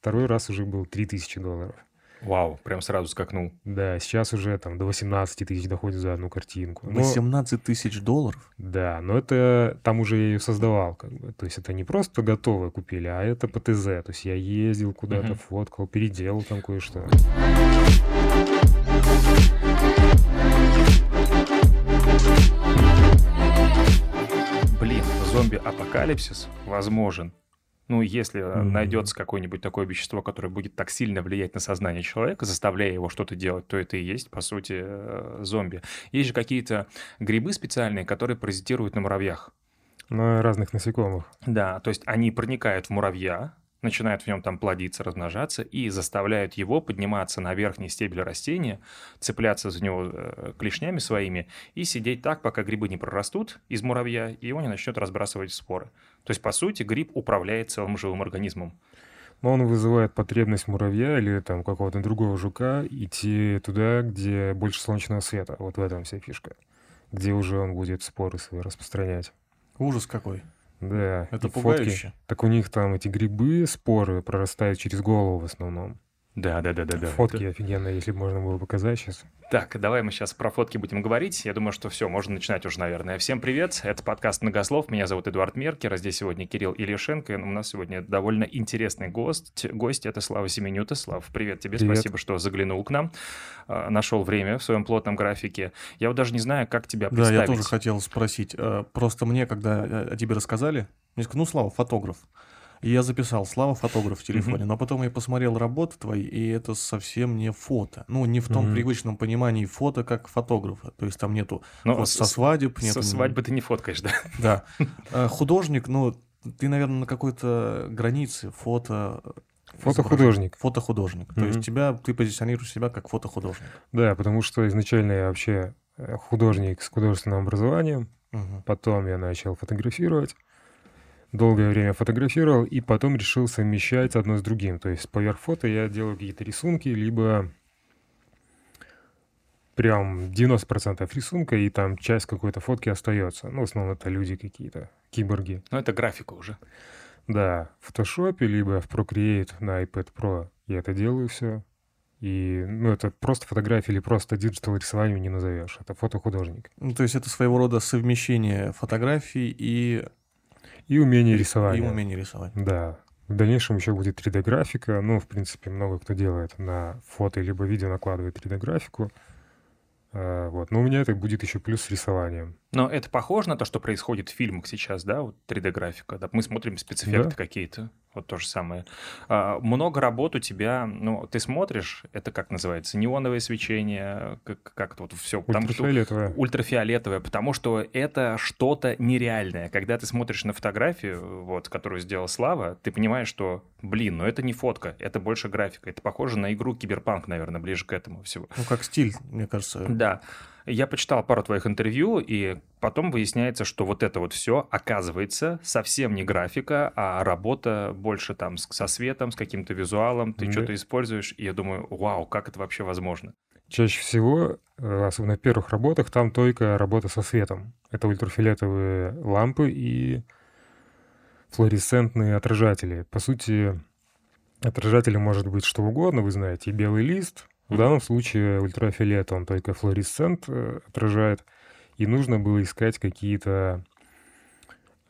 Второй раз уже был $3000. Вау, прям сразу скакнул. Да, сейчас уже там до 18 тысяч доходит за одну картинку. Но... $18,000? Да, но это там уже я ее создавал, как бы. То есть это не просто готовое купили, а это по ТЗ. То есть я ездил куда-то, фоткал, переделал там кое-что. Блин, зомби-апокалипсис возможен. Ну, если найдется какое-нибудь такое вещество, которое будет так сильно влиять на сознание человека, заставляя его что-то делать, то это и есть, по сути, зомби. Есть же какие-то грибы специальные, которые паразитируют на муравьях. На разных насекомых. Да, то есть они проникают в муравья, начинают в нем там плодиться, размножаться и заставляют его подниматься на верхний стебель растения, цепляться за него клешнями своими и сидеть так, пока грибы не прорастут из муравья, и его не начнет разбрасывать споры. То есть, по сути, гриб управляет целым живым организмом. Но он вызывает потребность муравья или там какого-то другого жука идти туда, где больше солнечного света. Вот в этом вся фишка. Где уже он будет споры свои распространять. Ужас какой. Да, это пугающе. Так у них там эти грибы, споры прорастают через голову в основном. Да. Фотки это... офигенные, если бы можно было показать сейчас. Так, давай мы сейчас про фотки будем говорить. Я думаю, что все, можно начинать уже, наверное. Всем привет, это подкаст «Многослов». Меня зовут Эдуард Меркер, а здесь сегодня Кирилл Ильишенко. И у нас сегодня довольно интересный гость. Это Слава Семенюта. Слав, привет тебе, привет. Спасибо, что заглянул к нам. Нашел время в своем плотном графике. Я вот даже не знаю, как тебя представить. Да, я тоже хотел спросить. Просто мне, когда о тебе рассказали, мне сказали, ну, Слава, фотограф. И я записал «Слава, фотограф» в телефоне, но потом я посмотрел работы твои, и это совсем не фото. Ну, не в том привычном понимании фото, как фотографа. То есть там нету со свадеб. Со свадьбы ты не фоткаешь, да? Да. Художник, ну, ты, наверное, на какой-то границе фото... Фотохудожник. Фотохудожник. То есть ты позиционируешь себя как фотохудожник. Да, потому что изначально я вообще художник с художественным образованием, потом я начал фотографировать. Долгое время фотографировал, и потом решил совмещать одно с другим. То есть поверх фото я делаю какие-то рисунки, либо прям 90% рисунка, и там часть какой-то фотки остается. Ну, в основном это люди какие-то, киборги. Ну, это графика уже. Да, в Photoshop, либо в Procreate на iPad Pro я это делаю все. И, ну, это просто фотография или просто диджитал рисование не назовешь. Это фотохудожник. Ну, то есть это своего рода совмещение фотографий и умение рисовать. И умение рисовать. Да. В дальнейшем еще будет 3D-графика. Ну, в принципе, много кто делает на фото либо видео накладывает 3D-графику. Вот. Но у меня это будет еще плюс с рисованием. Но это похоже на то, что происходит в фильмах сейчас, да? Вот 3D-графика. Да? Мы смотрим спецэффекты какие-то. Вот то же самое. Много работ у тебя... Ну, ты смотришь, это как называется? Неоновое свечение, как это вот все... Ультрафиолетовое. Ультрафиолетовое, потому что это что-то нереальное. Когда ты смотришь на фотографию, вот, которую сделал Слава, ты понимаешь, что, блин, ну это не фотка, это больше графика. Это похоже на игру Киберпанк, наверное, ближе к этому всего. Ну, как стиль, мне кажется. Да. Я почитал пару твоих интервью, и потом выясняется, что вот это вот все оказывается совсем не графика, а работа больше там со светом, с каким-то визуалом. Ты что-то используешь, и я думаю, вау, как это вообще возможно? Чаще всего, особенно в первых работах, там только работа со светом. Это ультрафиолетовые лампы и флуоресцентные отражатели. По сути, отражателем может быть что угодно, вы знаете, и белый лист. В данном случае ультрафиолет, он только флуоресцент отражает, и нужно было искать какие-то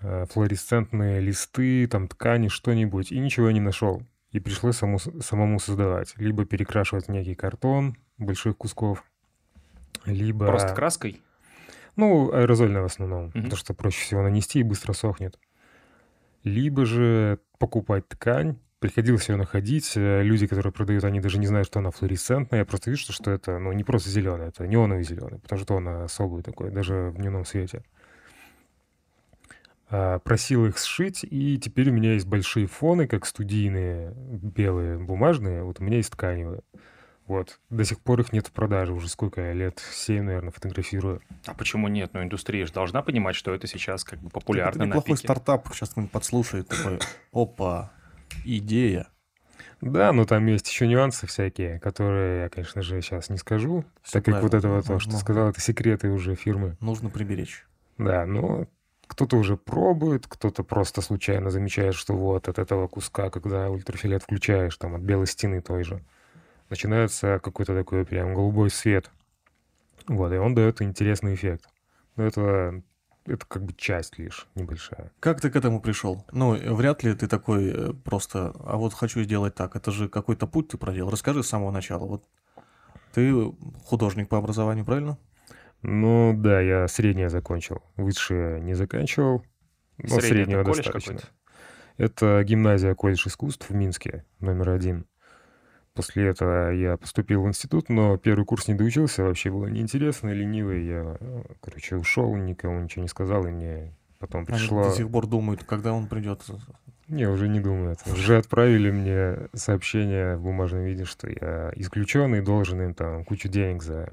флуоресцентные листы, там ткани, что-нибудь, и ничего я не нашел. И пришлось самому создавать, либо перекрашивать некий картон больших кусков, либо... Просто краской? Ну, аэрозольной в основном, потому что проще всего нанести и быстро сохнет. Либо же покупать ткань. Приходилось ее находить. Люди, которые продают, они даже не знают, что она флуоресцентная. Я просто вижу, что это не просто зеленая, это неоновый зеленый, потому что он особый такой, даже в дневном свете. Просил их сшить, и теперь у меня есть большие фоны, как студийные, белые, бумажные. Вот у меня есть тканевые. Вот. До сих пор их нет в продаже. Уже сколько я? Лет 7, наверное, фотографирую. А почему нет? Ну, индустрия же должна понимать, что это сейчас как бы популярно. Это неплохой стартап. Сейчас кто-нибудь подслушает. Такой, опа. Идея. Да, но там есть еще нюансы всякие, которые я, конечно же, сейчас не скажу. Все так правильно. Как вот это вот, то, что сказал, это секреты уже фирмы. Нужно приберечь. Да, но Кто-то уже пробует, кто-то просто случайно замечает, что вот от этого куска, когда ультрафиолет включаешь, там от белой стены той же, начинается какой-то такой прям голубой свет. Вот, и он дает интересный эффект. Но это как бы часть лишь небольшая. Как ты к этому пришел? Ну, вряд ли ты такой просто, а вот хочу сделать так. Это же какой-то путь ты проделал. Расскажи с самого начала. Вот ты художник по образованию, правильно? Ну да, я среднее закончил. Высшее не заканчивал, но среднего достаточно. Это гимназия, колледж искусств в Минске, номер 1. После этого я поступил в институт, но первый курс не доучился, вообще было неинтересно, ленивый. Я, короче, ушел, никому ничего не сказал, и мне потом пришло... Они до сих пор думают, когда он придет. Не, уже не думают. Уже отправили мне сообщение в бумажном виде, что я исключенный, должен им там кучу денег за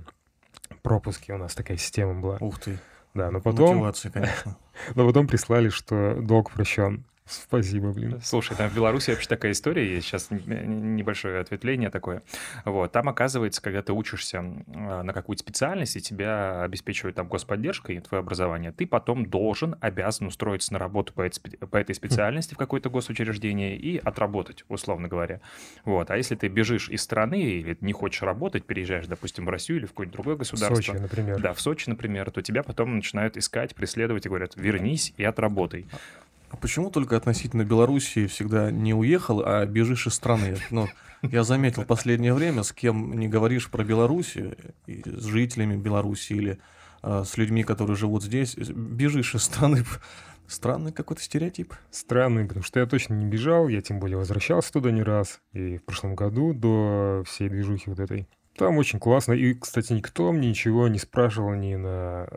пропуски. У нас такая система была. Ух ты. Да, но потом... Мотивация, конечно. Но потом прислали, что долг прощен. Спасибо, блин. Слушай, там в Беларуси вообще такая история есть. Сейчас небольшое ответвление такое. Вот. Там, оказывается, когда ты учишься на какую-то специальность, и тебя обеспечивают там господдержкой, твое образование, ты потом обязан устроиться на работу по этой специальности в какое-то госучреждение и отработать, условно говоря. Вот. А если ты бежишь из страны или не хочешь работать, переезжаешь, допустим, в Россию или в какое-нибудь другое государство. В Сочи, например. Да, в Сочи, например. То тебя потом начинают искать, преследовать и говорят, вернись и отработай. А почему только относительно Белоруссии всегда не уехал, а бежишь из страны? Ну, я заметил в последнее время, с кем не говоришь про Белоруссию, с жителями Беларуси или с людьми, которые живут здесь, бежишь из страны. Странный какой-то стереотип. Странный, потому что я точно не бежал, я тем более возвращался туда не раз, и в прошлом году до всей движухи вот этой. Там очень классно, и, кстати, никто мне ничего не спрашивал ни на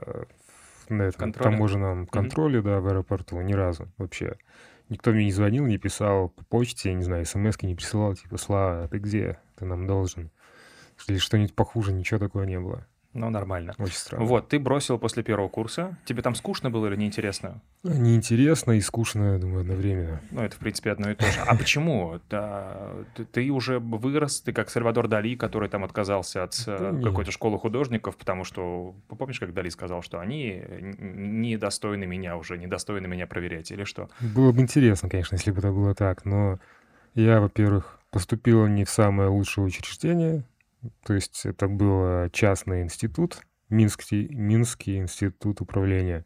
таможенном контроле, да, в аэропорту, ни разу вообще. Никто мне не звонил, не писал по почте, не знаю, смс-ки не присылал, типа, Слава, ты где? Ты нам должен. Или что-нибудь похуже, ничего такого не было. Ну, нормально. Очень странно. Вот, ты бросил после первого курса. Тебе там скучно было или неинтересно? Неинтересно и скучно, я думаю, одновременно. Ну, это, в принципе, одно и то же. А почему? Ты уже вырос, ты как Сальвадор Дали, который там отказался от какой-то школы художников, потому что, помнишь, как Дали сказал, что они недостойны меня проверять или что? Было бы интересно, конечно, если бы это было так, но я, во-первых, поступил не в самое лучшее учреждение. То есть это был частный институт, Минский институт управления.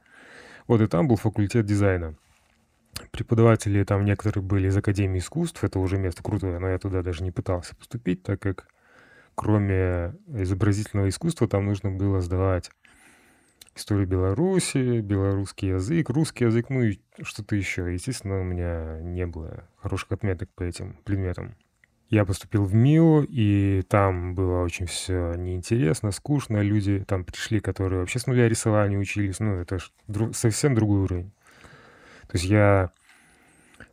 Вот и там был факультет дизайна. Преподаватели там некоторые были из Академии искусств, это уже место крутое, но я туда даже не пытался поступить, так как кроме изобразительного искусства там нужно было сдавать историю Беларуси, белорусский язык, русский язык, ну и что-то еще. Естественно, у меня не было хороших отметок по этим предметам. Я поступил в МИУ, и там было очень все неинтересно, скучно. Люди там пришли, которые вообще с нуля рисования учились. Ну, это ж совсем другой уровень. То есть я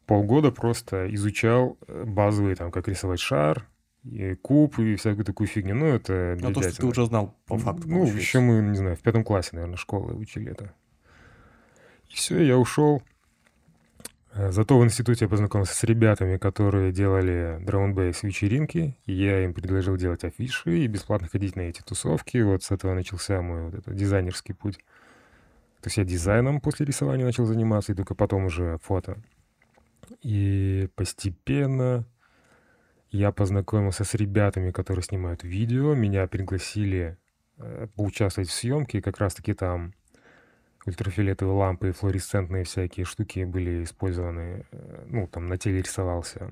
полгода просто изучал базовые, там, как рисовать шар, и куб и всякую такую фигню. Ну, это бредятина. То, что ты уже знал по факту. Ну, получается. Еще мы, не знаю, в 5 классе, наверное, школы учили это. И все, я ушел. Зато в институте я познакомился с ребятами, которые делали драм-н-бэйс-вечеринки. Я им предложил делать афиши и бесплатно ходить на эти тусовки. Вот с этого начался мой вот этот дизайнерский путь. То есть я дизайном после рисования начал заниматься, и только потом уже фото. И постепенно я познакомился с ребятами, которые снимают видео. Меня пригласили поучаствовать в съемке, как раз-таки там... Ультрафиолетовые лампы и флуоресцентные всякие штуки были использованы. Ну, там на теле рисовался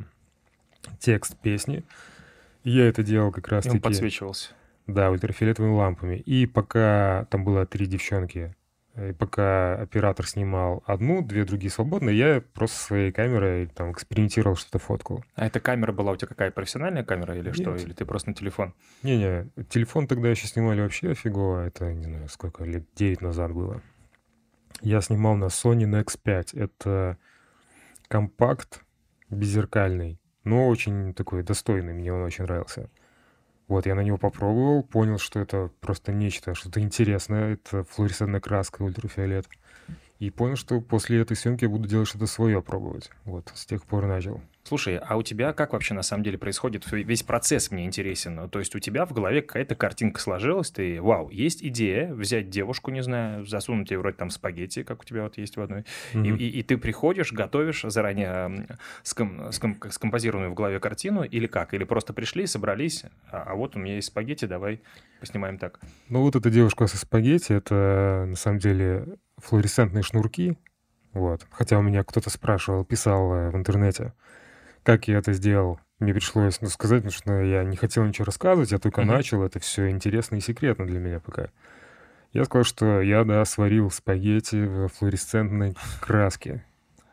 текст песни. Я это делал как раз-таки... Он подсвечивался. Да, ультрафиолетовыми лампами. И пока там было 3 девчонки, и пока оператор снимал одну, 2 другие свободные, я просто своей камерой там экспериментировал, что-то фоткал. А эта камера была у тебя какая, профессиональная камера или что? Или ты просто на телефон? Не-не, телефон тогда еще снимали вообще офигово. Это, не знаю, сколько, лет 9 назад было. Я снимал на Sony Nex 5. Это компакт беззеркальный, но очень такой достойный. Мне он очень нравился. Вот, я на него попробовал, понял, что это просто нечто, что-то интересное. Это флуоресцентная краска, ультрафиолет. И понял, что после этой съемки я буду делать что-то свое пробовать. Вот, с тех пор начал. Слушай, а у тебя как вообще на самом деле происходит? Весь процесс мне интересен. То есть у тебя в голове какая-то картинка сложилась, ты, вау, есть идея взять девушку, не знаю, засунуть ее вроде там спагетти, как у тебя вот есть в одной, и ты приходишь, готовишь заранее скомпозированную в голове картину или как? Или просто пришли, собрались, а вот у меня есть спагетти, давай поснимаем так. Ну вот эта девушка со спагетти, это на самом деле флуоресцентные шнурки. Вот. Хотя у меня кто-то спрашивал, писал в интернете, как я это сделал. Мне пришлось сказать, что я не хотел ничего рассказывать, я только начал, это все интересно и секретно для меня пока. Я сказал, что я, да, сварил спагетти в флуоресцентной краске.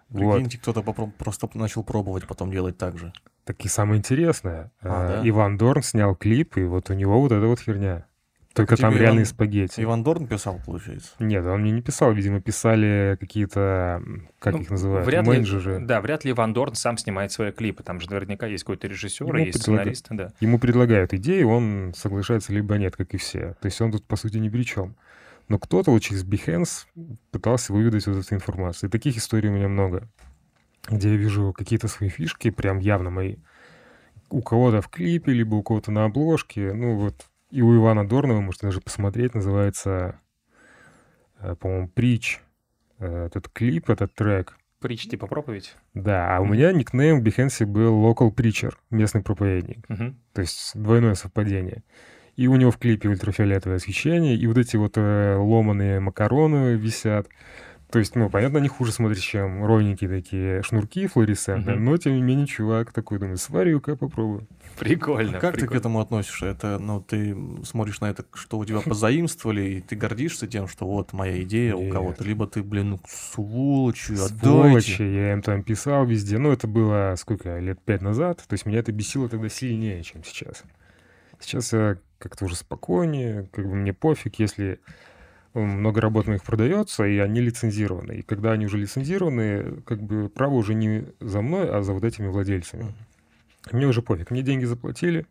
Прикиньте, вот. Кто-то просто начал пробовать потом делать так же. Так и самое интересное, да? Иван Дорн снял клип, и вот у него вот эта вот херня. Только там реальные спагетти. Иван Дорн писал, получается? Нет, он мне не писал. Видимо, писали какие-то, как их называют, менеджеры. Да, вряд ли Иван Дорн сам снимает свои клипы. Там же наверняка есть какой-то режиссер, есть сценарист. Да. Ему предлагают идеи, он соглашается либо нет, как и все. То есть он тут, по сути, ни при чем. Но кто-то вот через Behance пытался выведать вот эту информацию. И таких историй у меня много, где я вижу какие-то свои фишки, прям явно мои. У кого-то в клипе, либо у кого-то на обложке. Ну вот. И у Ивана Дорнова, можете даже посмотреть, называется, по-моему, «Притч». Этот клип, этот трек. «Притч» типа проповедь? Да, а у меня никнейм в Behance был «Local Preacher», местный проповедник. То есть двойное совпадение. И у него в клипе ультрафиолетовое освещение, и вот эти вот ломаные макароны висят. То есть, ну, понятно, они хуже смотрят, чем ровненькие такие шнурки флуоресцентные, но, тем не менее, чувак такой думает, сварю-ка, попробую. Прикольно. А как ты к этому относишься? Это, ну, ты смотришь на это, что у тебя позаимствовали, и ты гордишься тем, что вот моя идея у кого-то. Либо ты, блин, ну, сволочи, отдайте. Сволочи, я им там писал везде. Ну, это было, сколько, лет 5 назад. То есть, меня это бесило тогда сильнее, чем сейчас. Сейчас я как-то уже спокойнее, как бы мне пофиг, если... Много работ на них продается, и они лицензированы. И когда они уже лицензированы, как бы право уже не за мной, а за вот этими владельцами. Мне уже пофиг. Мне деньги заплатили.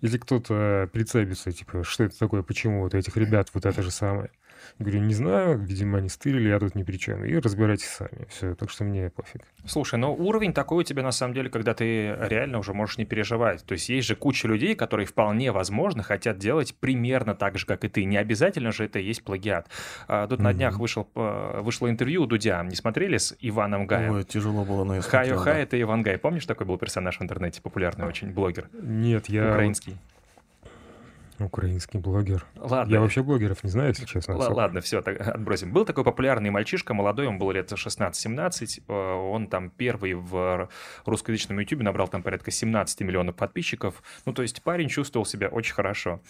Если кто-то прицепится, типа, что это такое, почему вот у этих ребят вот это же самое. Я говорю, не знаю, видимо, они стырили, я тут ни при чем. И разбирайтесь сами. Все, так что мне пофиг. Слушай, но уровень такой у тебя на самом деле, когда ты реально уже можешь не переживать. То есть есть же куча людей, которые вполне возможно хотят делать примерно так же, как и ты. Не обязательно же это и есть плагиат. Тут на днях вышло интервью у Дудя. Не смотрели с Иваном Гаем? Ой, тяжело было, но я смотрел. Хай-хай, это Иван Гай. Помнишь, такой был персонаж в интернете, популярный очень, блогер? Нет, я... Украинский. Украинский блогер. Ладно. Я вообще блогеров не знаю, если честно. Ладно, все, так, отбросим. Был такой популярный мальчишка, молодой, ему было лет 16-17. Он там первый в русскоязычном YouTube набрал там порядка 17 миллионов подписчиков. Ну, то есть парень чувствовал себя очень хорошо.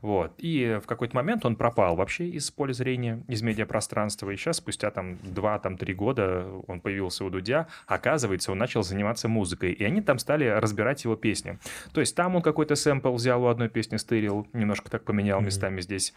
Вот. И в какой-то момент он пропал вообще из поля зрения, из медиапространства. И сейчас, спустя там 2-3 года, он появился у Дудя. Оказывается, он начал заниматься музыкой. И они там стали разбирать его песни. То есть там он какой-то сэмпл взял у одной песни, стырил, немножко так поменял местами здесь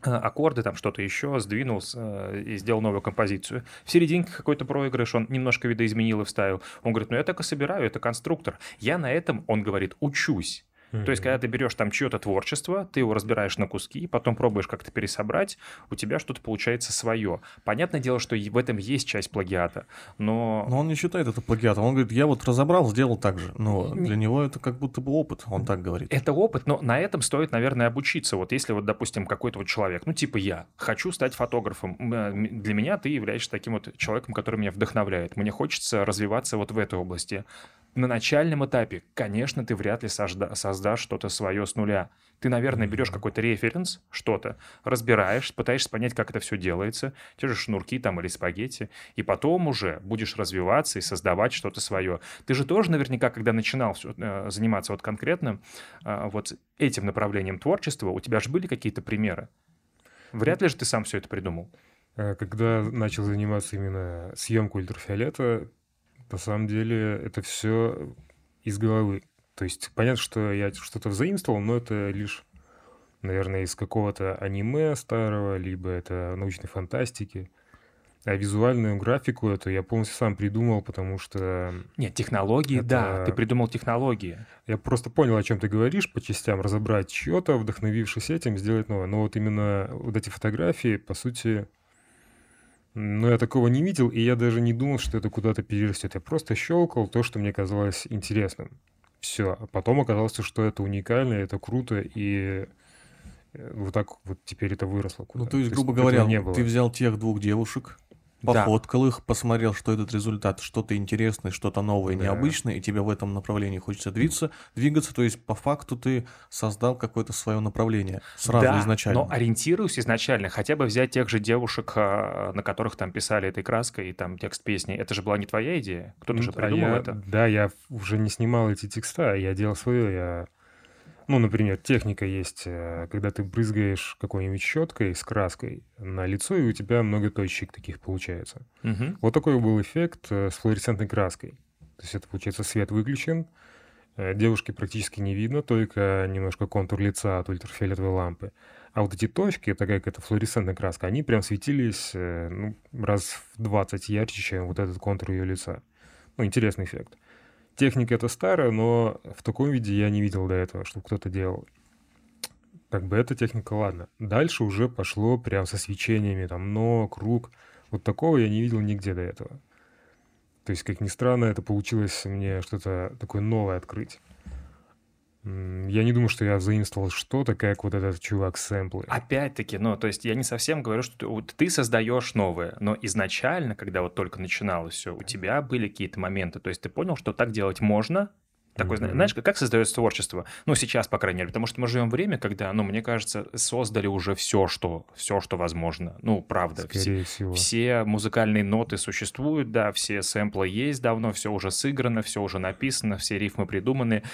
аккорды, там что-то еще, сдвинулся и сделал новую композицию. В серединке какой-то проигрыш он немножко видоизменил и вставил. Он говорит, ну я так и собираю, это конструктор. Я на этом, он говорит, учусь. То есть, когда ты берешь там чье-то творчество, ты его разбираешь на куски, потом пробуешь как-то пересобрать, у тебя что-то получается свое. Понятное дело, что в этом есть часть плагиата, но... Но он не считает это плагиатом. Он говорит, я вот разобрал, сделал так же. Но для него это как будто бы опыт, он так говорит. Это опыт, но на этом стоит, наверное, обучиться. Вот если вот, допустим, какой-то вот человек, ну типа я, хочу стать фотографом. Для меня ты являешься таким вот человеком, который меня вдохновляет. Мне хочется развиваться вот в этой области. На начальном этапе, конечно, ты вряд ли создашь что-то свое с нуля. Ты, наверное, берешь какой-то референс, что-то, разбираешь, пытаешься понять, как это все делается, те же шнурки там или спагетти, и потом уже будешь развиваться и создавать что-то свое. Ты же тоже наверняка, когда начинал заниматься вот конкретно вот этим направлением творчества, у тебя же были какие-то примеры. Вряд ли же ты сам все это придумал. Когда начал заниматься именно съемкой ультрафиолета, на самом деле это все из головы. То есть понятно, что я что-то заимствовал, но это лишь, наверное, из какого-то аниме старого, либо это научной фантастики. А визуальную графику эту я полностью сам придумал, потому что... Нет, технологии, это... да, ты придумал технологии. Я просто понял, о чем ты говоришь, по частям разобрать чье-то, вдохновившись этим, сделать новое. Но вот именно вот эти фотографии, по сути... Но я такого не видел, и я даже не думал, что это куда-то перерастет. Я просто щелкал то, что мне казалось интересным. Все. А потом оказалось, что это уникально, это круто, и вот так вот теперь это выросло куда-то. Ну, то есть, грубо говоря, ты взял тех двух девушек, пофоткал их, посмотрел, что этот результат, что-то интересное, что-то новое, необычное, и тебе в этом направлении хочется двигаться, то есть по факту ты создал какое-то свое направление сразу изначально. Но ориентируюсь изначально, хотя бы взять тех же девушек, на которых там писали этой краской и там текст песни, это же была не твоя идея, кто-то же придумал это. Да, я уже не снимал эти текста, я делал свое, Ну, например, техника есть, когда ты брызгаешь какой-нибудь щеткой с краской на лицо, и у тебя много точек таких получается. Угу. Вот такой был эффект с флуоресцентной краской. То есть это, получается, свет выключен, девушки практически не видно, только немножко контур лица от ультрафиолетовой лампы. А вот эти точки, так как это флуоресцентная краска, они прям светились раз в 20 ярче, чем вот этот контур ее лица. Ну, интересный эффект. Техника эта старая, но в таком виде я не видел до этого, чтобы кто-то делал. Как бы эта техника, ладно. Дальше уже пошло прям со свечениями, там, ног, рук. Вот такого я не видел нигде до этого. То есть, как ни странно, это получилось мне что-то такое новое открыть. Я не думаю, что я заимствовал что-то, как вот этот чувак сэмплы. Опять-таки, то есть я не совсем говорю, что ты создаешь новое, но изначально, когда вот только начиналось все, у тебя были какие-то моменты, то есть ты понял, что так делать можно, такой, знаешь, как создается творчество? Ну, сейчас, по крайней мере, потому что мы живем в время, когда, мне кажется, создали уже все, что возможно. Ну, правда, все музыкальные ноты существуют, да, все сэмплы есть давно, все уже сыграно, все уже написано, все рифмы придуманы,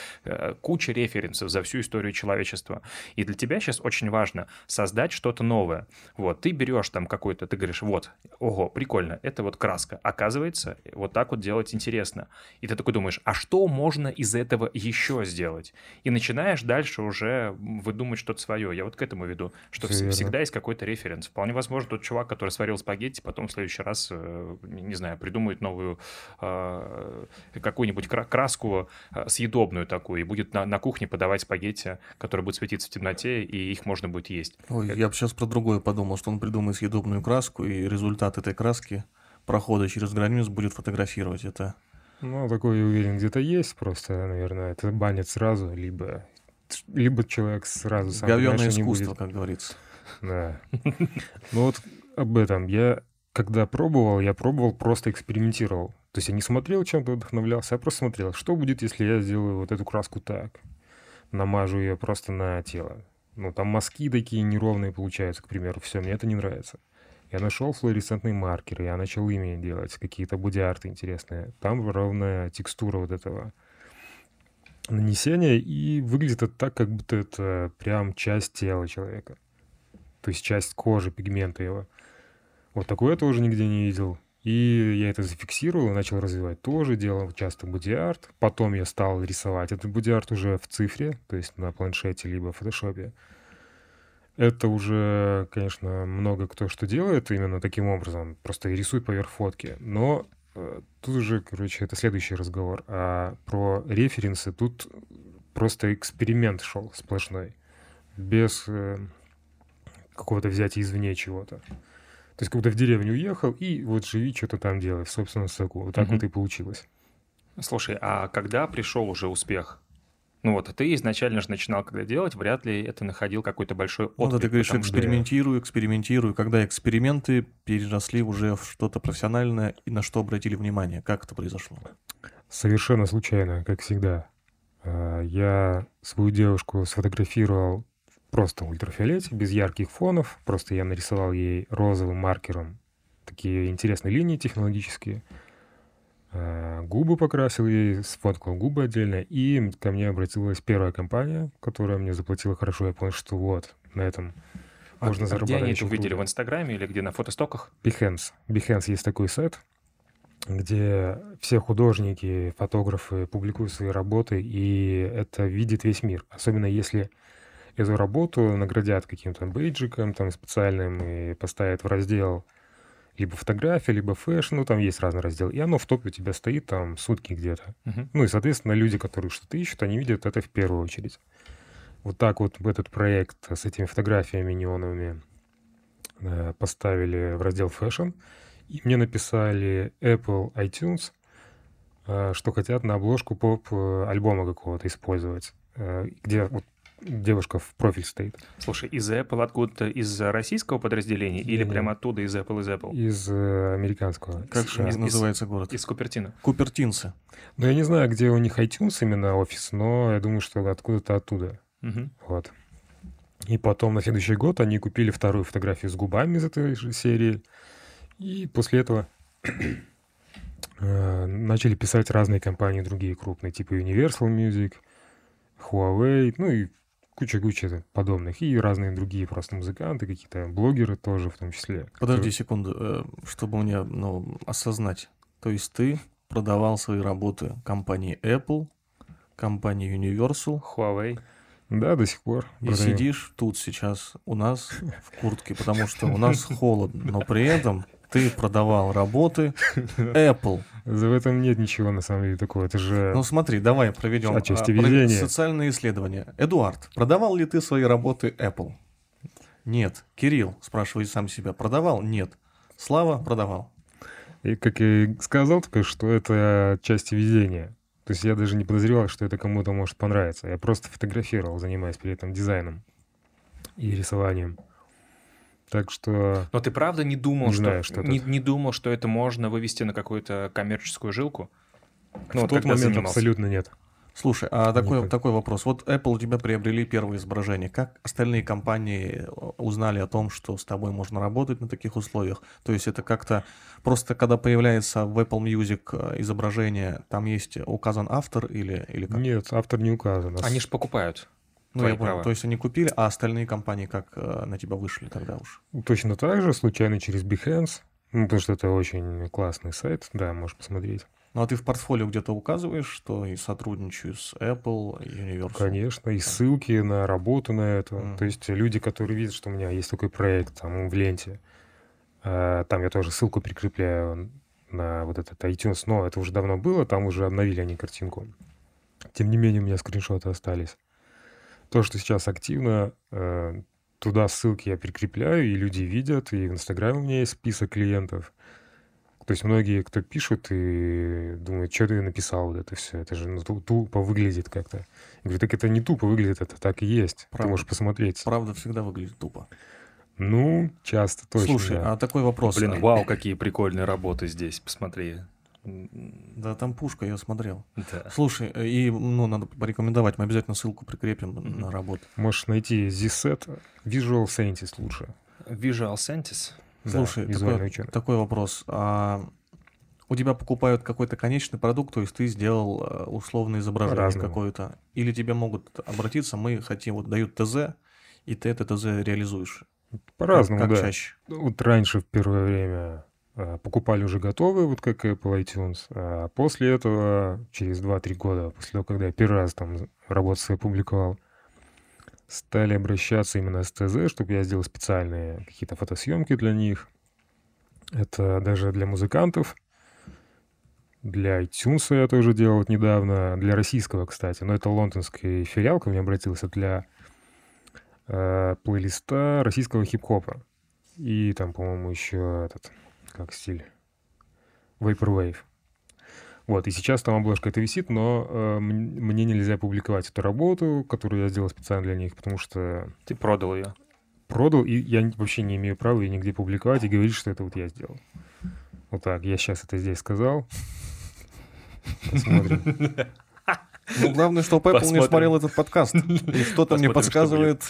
куча референсов за всю историю человечества. И для тебя сейчас очень важно создать что-то новое. Вот, ты берешь там какой-то, ты говоришь, прикольно, это вот краска. Оказывается, вот так вот делать интересно. И ты такой думаешь, а что можно из этого еще сделать? И начинаешь дальше уже выдумать что-то свое. Я вот к этому веду, что всегда есть какой-то референс. Вполне возможно, тот чувак, который сварил спагетти, потом в следующий раз, не знаю, придумает новую какую-нибудь краску съедобную такую и будет на кухне подавать спагетти, которые будут светиться в темноте, и их можно будет есть. Я бы сейчас про другое подумал, что он придумает съедобную краску, и результат этой краски прохода через границу будет фотографировать это. Такой, я уверен, где-то есть, просто, наверное, это банят сразу, либо человек сразу сам не будет. Говёное искусство, как говорится. Да. Об этом. Я, когда пробовал, просто экспериментировал. То есть я не смотрел, чем-то вдохновлялся, я просто смотрел, что будет, если я сделаю вот эту краску так, намажу ее просто на тело. Там мазки такие неровные получаются, к примеру, все, мне это не нравится. Я нашел флуоресцентные маркеры, я начал ими делать, какие-то боди-арты интересные. Там ровная текстура вот этого нанесения, и выглядит это так, как будто это прям часть тела человека. То есть часть кожи, пигмента его. Вот такое я тоже нигде не видел. И я это зафиксировал и начал развивать тоже, делал часто боди-арт. Потом я стал рисовать этот боди-арт уже в цифре, то есть на планшете либо в фотошопе. Это уже, конечно, много кто что делает именно таким образом, просто рисуй поверх фотки. Но тут уже, это следующий разговор. А про референсы тут просто эксперимент шел сплошной, без какого-то взятия извне чего-то. То есть как будто в деревню уехал и вот живи, что-то там делай в собственном соку. Вот так вот и получилось. Слушай, а когда пришел уже успех? Ты изначально же начинал когда делать, вряд ли это находил какой-то большой отклик. Ты говоришь, экспериментирую. Когда эксперименты переросли уже в что-то профессиональное, и на что обратили внимание? Как это произошло? Совершенно случайно, как всегда. Я свою девушку сфотографировал просто в ультрафиолете, без ярких фонов. Просто я нарисовал ей розовым маркером такие интересные линии технологические. Губы покрасил ей, сфоткал губы отдельно, и ко мне обратилась первая компания, которая мне заплатила хорошо. Я понял, что на этом можно зарабатывать. Где они это выделили, в Инстаграме или где, на фотостоках? Behance. Behance есть такой сайт, где все художники, фотографы публикуют свои работы, и это видит весь мир. Особенно если эту работу наградят каким-то бейджиком там специальным и поставят в раздел либо фотография, либо фэшн, там есть разный раздел. И оно в топе у тебя стоит там сутки где-то. И, соответственно, люди, которые что-то ищут, они видят это в первую очередь. Вот так вот этот проект с этими фотографиями неоновыми поставили в раздел фэшн. И мне написали Apple, iTunes, что хотят на обложку поп-альбома какого-то использовать, где вот девушка в профиль стоит. Слушай, из Apple откуда-то? Из российского подразделения или прямо оттуда, из Apple, из Apple? Из американского. Как называется город? Из Купертино. Купертинцы. Ну, я не знаю, где у них iTunes именно офис, но я думаю, что откуда-то оттуда. Угу. Вот. И потом на следующий год они купили вторую фотографию с губами из этой же серии. И после этого начали писать разные компании другие крупные, типа Universal Music, Huawei, ну и куча подобных. И разные другие просто музыканты, какие-то блогеры тоже в том числе. Подожди секунду, чтобы мне осознать. То есть ты продавал свои работы компании Apple, компании Universal, Huawei. Да, до сих пор. И продаю. Сидишь тут сейчас у нас в куртке, потому что у нас холодно, но при этом ты продавал работы Apple. В этом нет ничего, на самом деле, такого. Это же... Ну смотри, давай проведем социальное исследование. Эдуард, продавал ли ты свои работы Apple? Нет. Кирилл, спрашиваю сам себя, продавал? Нет. Слава, продавал. И как я и сказал, что это часть везения. То есть я даже не подозревал, что это кому-то может понравиться. Я просто фотографировал, занимаясь при этом дизайном и рисованием. Так что... Но ты правда не думал, не думал, что это можно вывести на какую-то коммерческую жилку? В тот момент абсолютно нет. Слушай, а такой вопрос. Вот Apple у тебя приобрели первое изображение. Как остальные компании узнали о том, что с тобой можно работать на таких условиях? То есть это как-то просто когда появляется в Apple Music изображение, там есть указан автор или как? Нет, автор не указан. Они же покупают. Я понял, то есть они купили, а остальные компании как на тебя вышли тогда уж? Точно так же, случайно через Behance, потому что это очень классный сайт, да, можешь посмотреть. Ну, а ты в портфолио где-то указываешь, что и сотрудничаю с Apple, Universal? Конечно, и ссылки на работу на это. То есть люди, которые видят, что у меня есть такой проект там в ленте, там я тоже ссылку прикрепляю на вот этот iTunes, но это уже давно было, там уже обновили они картинку. Тем не менее, у меня скриншоты остались. То, что сейчас активно, туда ссылки я прикрепляю, и люди видят, и в Инстаграме у меня есть список клиентов. То есть многие, кто пишут, и думают, что ты написал вот это все, это же тупо выглядит как-то. Я говорю, так это не тупо выглядит, это так и есть. Правда. Ты можешь посмотреть. Правда всегда выглядит тупо. Ну, часто точно. Слушай, да. А такой вопрос. Блин, вау, какие прикольные работы здесь, посмотри. Да, там пушка, я смотрел. Да. Слушай, и надо порекомендовать, мы обязательно ссылку прикрепим на работу. Можешь найти Z-Set, Visual Scientist лучше. Visual Scientist? Слушай, да, такой вопрос. А у тебя покупают какой-то конечный продукт, то есть ты сделал условное изображение какое-то, или тебе могут обратиться, мы хотим, дают ТЗ, и ты это ТЗ реализуешь? По-разному, как чаще? Раньше в первое время покупали уже готовые, как Apple iTunes, а после этого, через 2-3 года, после того, когда я первый раз там работу свою публиковал, стали обращаться именно с ТЗ, чтобы я сделал специальные какие-то фотосъемки для них. Это даже для музыкантов. Для iTunes я тоже делал недавно. Для российского, кстати. Но это лондонская филиалка, мне обратился для плейлиста российского хип-хопа. И там, по-моему, еще стиль Vaporwave. И сейчас там обложка это висит, но мне нельзя публиковать эту работу, которую я сделал специально для них, потому что... Ты продал ее. Продал, и я вообще не имею права ее нигде публиковать и говорить, что это я сделал. Я сейчас это здесь сказал. Посмотрим. Главное, что Apple не смотрел этот подкаст. И что-то мне подсказывает...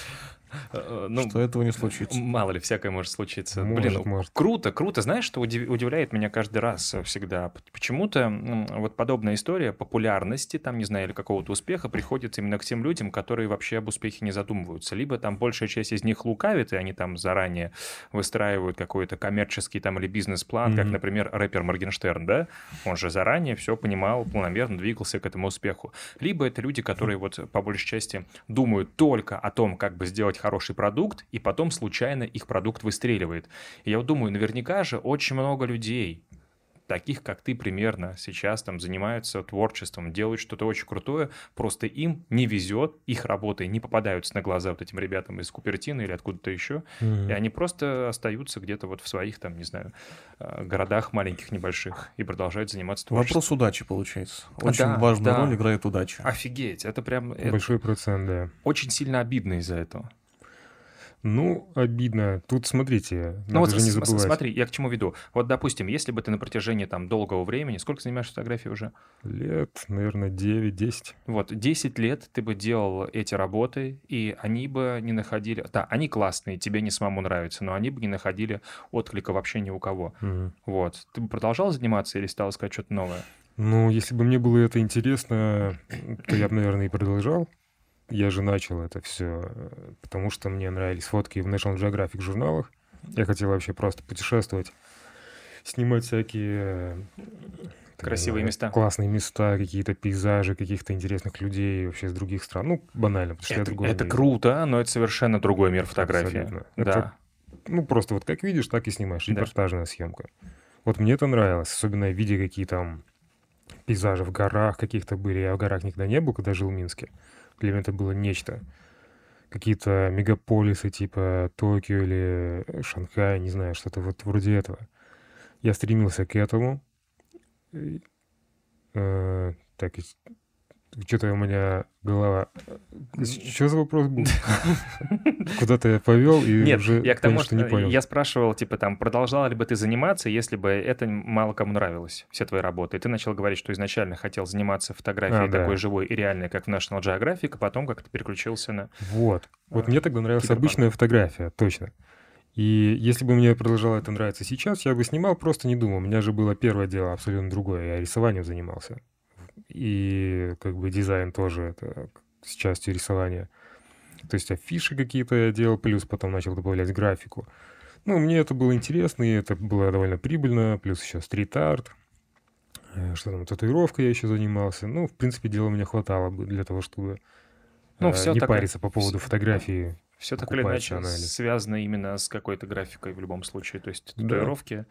что этого не случится. Мало ли, всякое может случиться. Может. Круто. Знаешь, что удивляет меня каждый раз всегда? Почему-то подобная история популярности, или какого-то успеха приходит именно к тем людям, которые вообще об успехе не задумываются. Либо там большая часть из них лукавит, и они там заранее выстраивают какой-то коммерческий или бизнес-план, как, например, рэпер Моргенштерн, да? Он же заранее все понимал, планомерно двигался к этому успеху. Либо это люди, которые по большей части думают только о том, как бы сделать хороший продукт, и потом случайно их продукт выстреливает. И я думаю, наверняка же очень много людей таких, как ты, примерно сейчас там занимаются творчеством, делают что-то очень крутое, просто им не везет, их работы не попадаются на глаза вот этим ребятам из Купертино или откуда-то еще, и они просто остаются где-то вот в своих там, не знаю, городах маленьких, небольших и продолжают заниматься творчеством. Вопрос удачи, получается. Очень важную роль играет удача. Офигеть, это прям... Большой процент, да. Очень сильно обидно из-за этого. Ну, обидно. Тут, смотрите, надо же не забывать. Смотри, я к чему веду. Вот, допустим, если бы ты на протяжении там долгого времени... Сколько занимаешься фотографией уже? Лет, наверное, 9-10. Вот, 10 лет ты бы делал эти работы, и они бы не находили... Да, они классные, тебе не самому нравятся, но они бы не находили отклика вообще ни у кого. Угу. Вот. Ты бы продолжал заниматься или стал искать что-то новое? Ну, если бы мне было это интересно, то я бы, наверное, и продолжал. Я же начал это все, потому что мне нравились фотки в National Geographic журналах. Я хотел вообще просто путешествовать, снимать всякие... Красивые места. Классные места, какие-то пейзажи, каких-то интересных людей вообще из других стран. Ну, банально, потому что я другой мир. Это круто, но это совершенно другой мир фотографии. Абсолютно. Да. Это, ну, просто вот как видишь, так и снимаешь. Репортажная съемка. Вот мне это нравилось, особенно в виде какие там пейзажи в горах каких-то были. Я в горах никогда не был, когда жил в Минске. Для меня это было нечто. Какие-то мегаполисы типа Токио или Шанхай, не знаю, что-то вот вроде этого. Я стремился к этому. Так, что-то у меня голова... Что за вопрос был? Куда-то я повел и уже, конечно, не понял. Я спрашивал, типа, там, продолжал ли бы ты заниматься, если бы это мало кому нравилось, все твои работы. И ты начал говорить, что изначально хотел заниматься фотографией такой живой и реальной, как в National Geographic, а потом как-то переключился на... Вот. Вот мне тогда нравилась обычная фотография, точно. И если бы мне продолжало это нравиться сейчас, я бы снимал, просто не думал. У меня же было первое дело абсолютно другое. Я рисованием занимался. И как бы дизайн тоже это с частью рисования. То есть афиши какие-то я делал, плюс потом начал добавлять графику. Ну, мне это было интересно, и это было довольно прибыльно. Плюс еще стрит-арт, что там, татуировка я еще занимался. Ну, в принципе, дела у меня хватало бы для того, чтобы не париться по поводу фотографии. Все так или иначе связано именно с какой-то графикой в любом случае. То есть татуировки,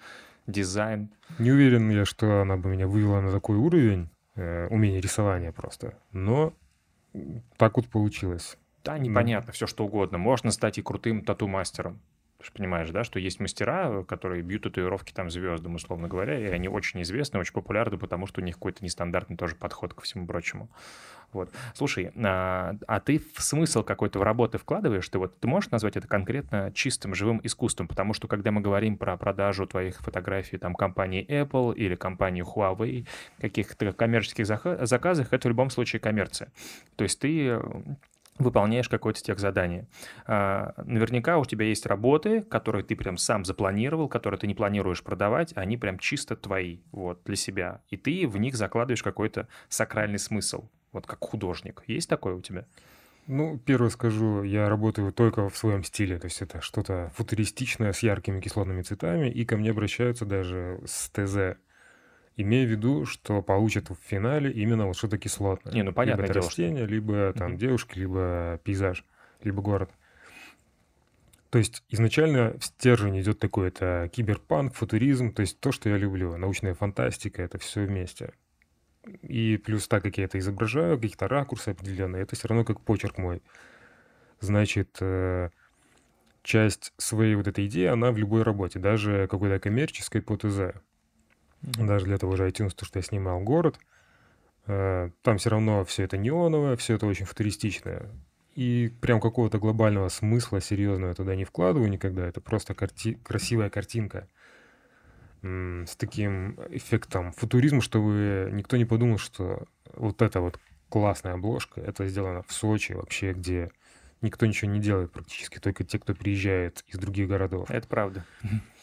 дизайн. Не уверен я, что она бы меня вывела на такой уровень, умение рисования просто. Но так вот получилось. Да, непонятно, все что угодно. Можно стать и крутым тату-мастером. Ты же понимаешь, да, что есть мастера, которые бьют татуировки там звездам, условно говоря, и они очень известны, очень популярны, потому что у них какой-то нестандартный тоже подход ко всему прочему. Вот. Слушай, а ты в смысл какой-то в работы вкладываешь? Ты можешь назвать это конкретно чистым, живым искусством? Потому что, когда мы говорим про продажу твоих фотографий там, компании Apple или компании Huawei, каких-то коммерческих заказах, это в любом случае коммерция. То есть ты выполняешь какое-то техзадание. Наверняка у тебя есть работы, которые ты прям сам запланировал, которые ты не планируешь продавать, они прям чисто твои, вот, для себя. И ты в них закладываешь какой-то сакральный смысл. Вот как художник. Есть такое у тебя? Ну, первое скажу, я работаю только в своем стиле. То есть это что-то футуристичное с яркими кислотными цветами. И ко мне обращаются даже с ТЗ. Имея в виду, что получат в финале именно вот что-то кислотное. Не, ну понятное дело. Либо растения, либо там девушки, либо пейзаж, либо город. То есть изначально в стержень идет такой, это киберпанк, футуризм. То есть то, что я люблю. Научная фантастика, это все вместе. И плюс так, как я это изображаю, какие-то ракурсы определенные, это все равно как почерк мой. Значит, часть своей вот этой идеи, она в любой работе, даже какой-то коммерческой по ТЗ. Даже для того же iTunes, то, что я снимал город, там все равно все это неоновое, все это очень футуристичное. И прям какого-то глобального смысла серьезного я туда не вкладываю никогда, это просто красивая картинка. С таким эффектом футуризма, чтобы никто не подумал, что вот эта вот классная обложка, это сделано в Сочи вообще, где никто ничего не делает практически, только те, кто приезжает из других городов. Это правда.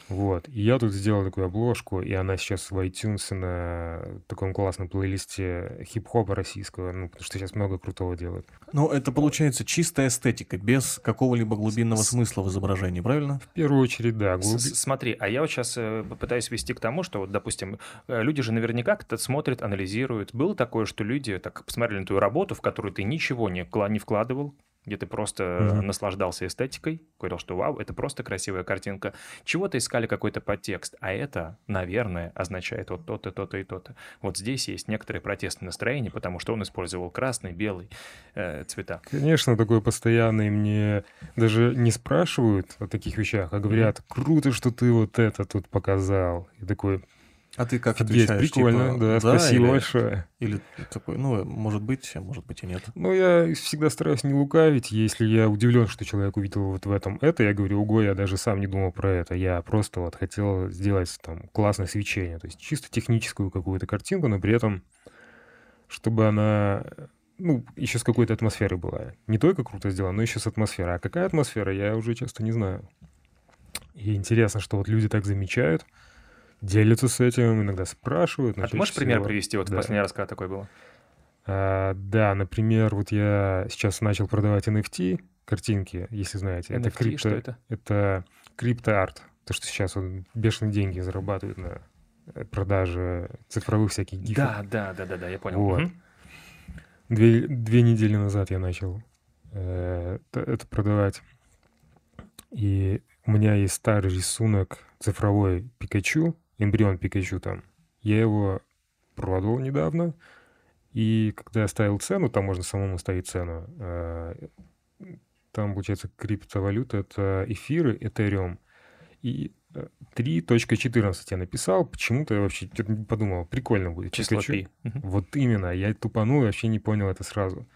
Вот. И я тут сделал такую обложку, и она сейчас в iTunes на таком классном плейлисте хип-хопа российского, ну, потому что сейчас много крутого делают. Ну, это получается чистая эстетика, без какого-либо глубинного смысла в изображении, правильно? В первую очередь, да. Смотри, а я вот сейчас пытаюсь вести к тому, что, вот, допустим, люди же наверняка кто-то смотрит, анализирует. Было такое, что люди так посмотрели на твою работу, в которую ты ничего не вкладывал, где ты просто наслаждался эстетикой, говорил, что вау, это просто красивая картинка. Чего-то искали какой-то подтекст, а это, наверное, означает вот то-то, то-то и то-то. Вот здесь есть некоторые протестные настроения, потому что он использовал красный, белый цвета. Конечно, такое постоянное, мне даже не спрашивают о таких вещах, а говорят, круто, что ты вот это тут показал. И такой... А ты как отвечаешь? Прикольно, типа, да, спасибо или, большое. Или такой, ну, может быть и нет. Ну, я всегда стараюсь не лукавить. Если я удивлен, что человек увидел вот в этом это, я говорю, ого, я даже сам не думал про это. Я просто вот хотел сделать там классное свечение. То есть чисто техническую какую-то картинку, но при этом, чтобы она, ну, еще с какой-то атмосферой была. Не только круто сделана, но еще с атмосферой. А какая атмосфера, я уже часто не знаю. И интересно, что вот люди так замечают, делятся с этим, иногда спрашивают. А ты можешь пример привести? Вот в последний раз, когда такое было? Да, например, вот я сейчас начал продавать NFT, картинки, если знаете. NFT, что это? Это криптоарт. То, что сейчас он бешеные деньги зарабатывает на продаже цифровых всяких гифов. Да, я понял. Вот. Две недели назад я начал это продавать. И у меня есть старый рисунок цифровой Пикачу, эмбрион Пикачу там. Я его продал недавно, и когда я ставил цену, там можно самому ставить цену, там, получается, криптовалюта, это эфиры, Ethereum, и 3.14 я написал, почему-то я вообще не подумал, прикольно будет. Число 3. Вот именно, я тупанул и вообще не понял это сразу.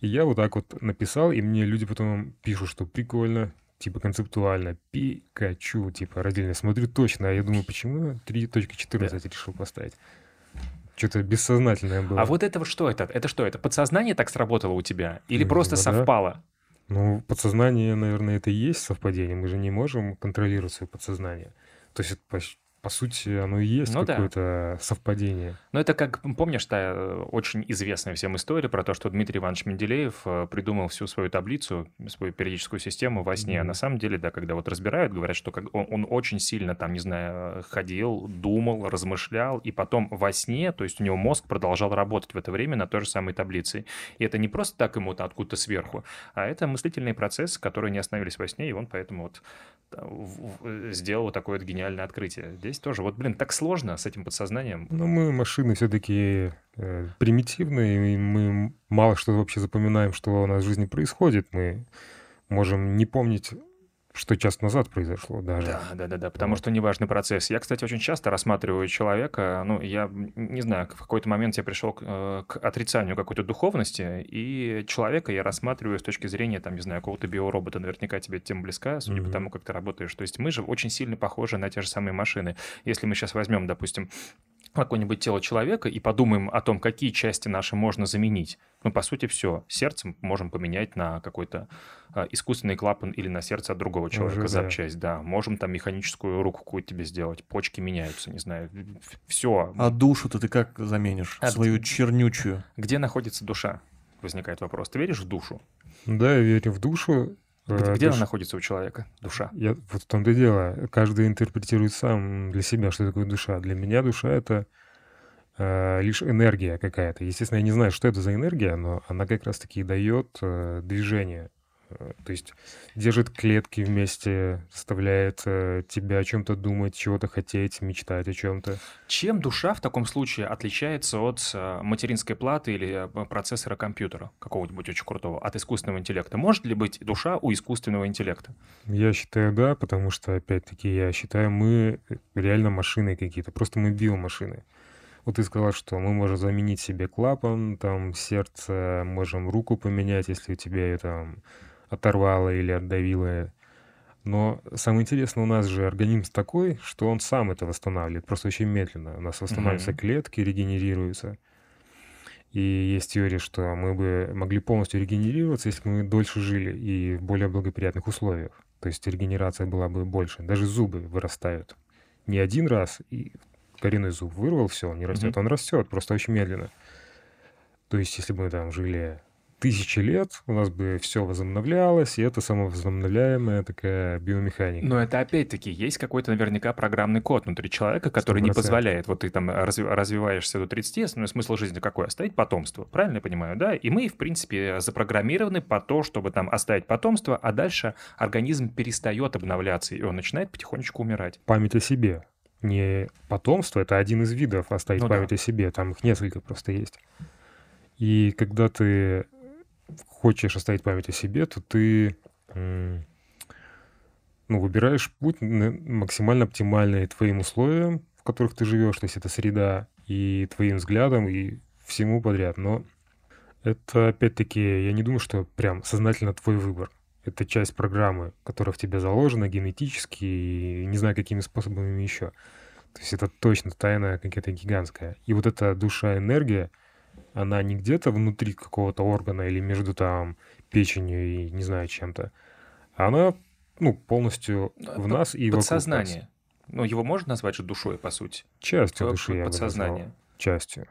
И я вот так вот написал, и мне люди потом пишут, что прикольно, типа концептуально, Пикачу, типа раздельно. Смотрю точно, а я думаю, почему 3.14 решил поставить? Что-то бессознательное было. А вот это что это? Это что это? Подсознание так сработало у тебя? Или просто совпало? Ну, подсознание, наверное, это и есть совпадение. Мы же не можем контролировать свое подсознание. То есть, по сути, оно и есть какое-то совпадение. Ну, это как, помнишь, та очень известная всем история про то, что Дмитрий Иванович Менделеев придумал всю свою таблицу, свою периодическую систему во сне. А на самом деле, да, когда вот разбирают, говорят, что он очень сильно там, не знаю, ходил, думал, размышлял, и потом во сне, то есть у него мозг продолжал работать в это время на той же самой таблице. И это не просто так ему откуда-то сверху, а это мыслительные процессы, которые не остановились во сне, и он поэтому вот сделал такое вот гениальное открытие. Здесь тоже. Вот, блин, так сложно с этим подсознанием. Ну, мы машины все-таки примитивные, и мы мало что вообще запоминаем, что у нас в жизни происходит. Мы можем не помнить, что час назад произошло даже. Да, потому что неважный процесс. Я, кстати, очень часто рассматриваю человека, ну, я не знаю, в какой-то момент я пришел к отрицанию какой-то духовности, и человека я рассматриваю с точки зрения, там, не знаю, какого-то биоробота, наверняка тебе тема близка, судя по тому, как ты работаешь. То есть мы же очень сильно похожи на те же самые машины. Если мы сейчас возьмем, допустим, какое-нибудь тело человека и подумаем о том, какие части наши можно заменить. Ну, по сути, все. Сердце можем поменять на какой-то искусственный клапан или на сердце от другого человека запчасть. Да, можем там механическую руку какую-то тебе сделать, почки меняются, не знаю, все. А душу-то ты как заменишь? Свою чернючую. Где находится душа? Возникает вопрос. Ты веришь в душу? Да, я верю в душу. Где она находится у человека, душа? Вот в том-то и дело. Каждый интерпретирует сам для себя, что такое душа. Для меня душа — это лишь энергия какая-то. Естественно, я не знаю, что это за энергия, но она как раз-таки дает движение. То есть держит клетки вместе, заставляет тебя о чем-то думать, чего-то хотеть, мечтать о чем-то. Чем душа в таком случае отличается от материнской платы или процессора компьютера какого-нибудь очень крутого, от искусственного интеллекта? Может ли быть душа у искусственного интеллекта? Я считаю, да, потому что, опять-таки, я считаю, мы реально машины какие-то, просто мы биомашины. Вот ты сказала, что мы можем заменить себе клапан, там, сердце, можем руку поменять, если у тебя ее там оторвало или отдавило. Но самое интересное, у нас же организм такой, что он сам это восстанавливает, просто очень медленно. У нас восстанавливаются клетки, регенерируются. И есть теория, что мы бы могли полностью регенерироваться, если бы мы дольше жили и в более благоприятных условиях. То есть регенерация была бы больше. Даже зубы вырастают. Не один раз, и коренной зуб вырвал, все, он не растет. Он растет, просто очень медленно. То есть если бы мы там жили тысячи лет у нас бы все возобновлялось, и это самовозобновляемая такая биомеханика. Но это опять-таки есть какой-то наверняка программный код внутри человека, который 100%. Не позволяет. Вот ты там развиваешься до 30, но смысл жизни какой? Оставить потомство. Правильно я понимаю, да? И мы, в принципе, запрограммированы по то, чтобы там оставить потомство, а дальше организм перестает обновляться, и он начинает потихонечку умирать. Память о себе. Не потомство, это один из видов оставить память о себе. Там их несколько просто есть. И когда ты хочешь оставить память о себе, то ты выбираешь путь максимально оптимальный твоим условиям, в которых ты живешь, то есть это среда, и твоим взглядом, и всему подряд. Но это, опять-таки, я не думаю, что прям сознательно твой выбор. Это часть программы, которая в тебя заложена генетически, и не знаю, какими способами еще. То есть это точно тайна какая-то гигантская. И вот эта душа-энергия, она не где-то внутри какого-то органа или между там печенью и не знаю чем-то. Она полностью в нас и вокруг нас. Подсознание. Ну, его можно назвать же душой, по сути? Частью души, я бы назвал. Частью.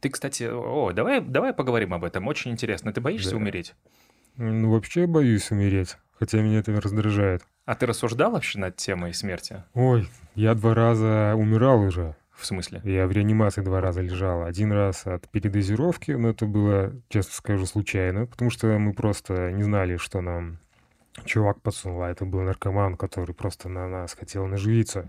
Ты, кстати... Давай поговорим об этом. Очень интересно. Ты боишься умереть? Ну, вообще боюсь умереть. Хотя меня это раздражает. А ты рассуждал вообще над темой смерти? Ой, я 2 раза умирал уже. В смысле? Я в реанимации 2 раза лежал. 1 раз от передозировки, но это было, честно скажу, случайно, потому что мы просто не знали, что нам чувак подсунул. А это был наркоман, который просто на нас хотел наживиться.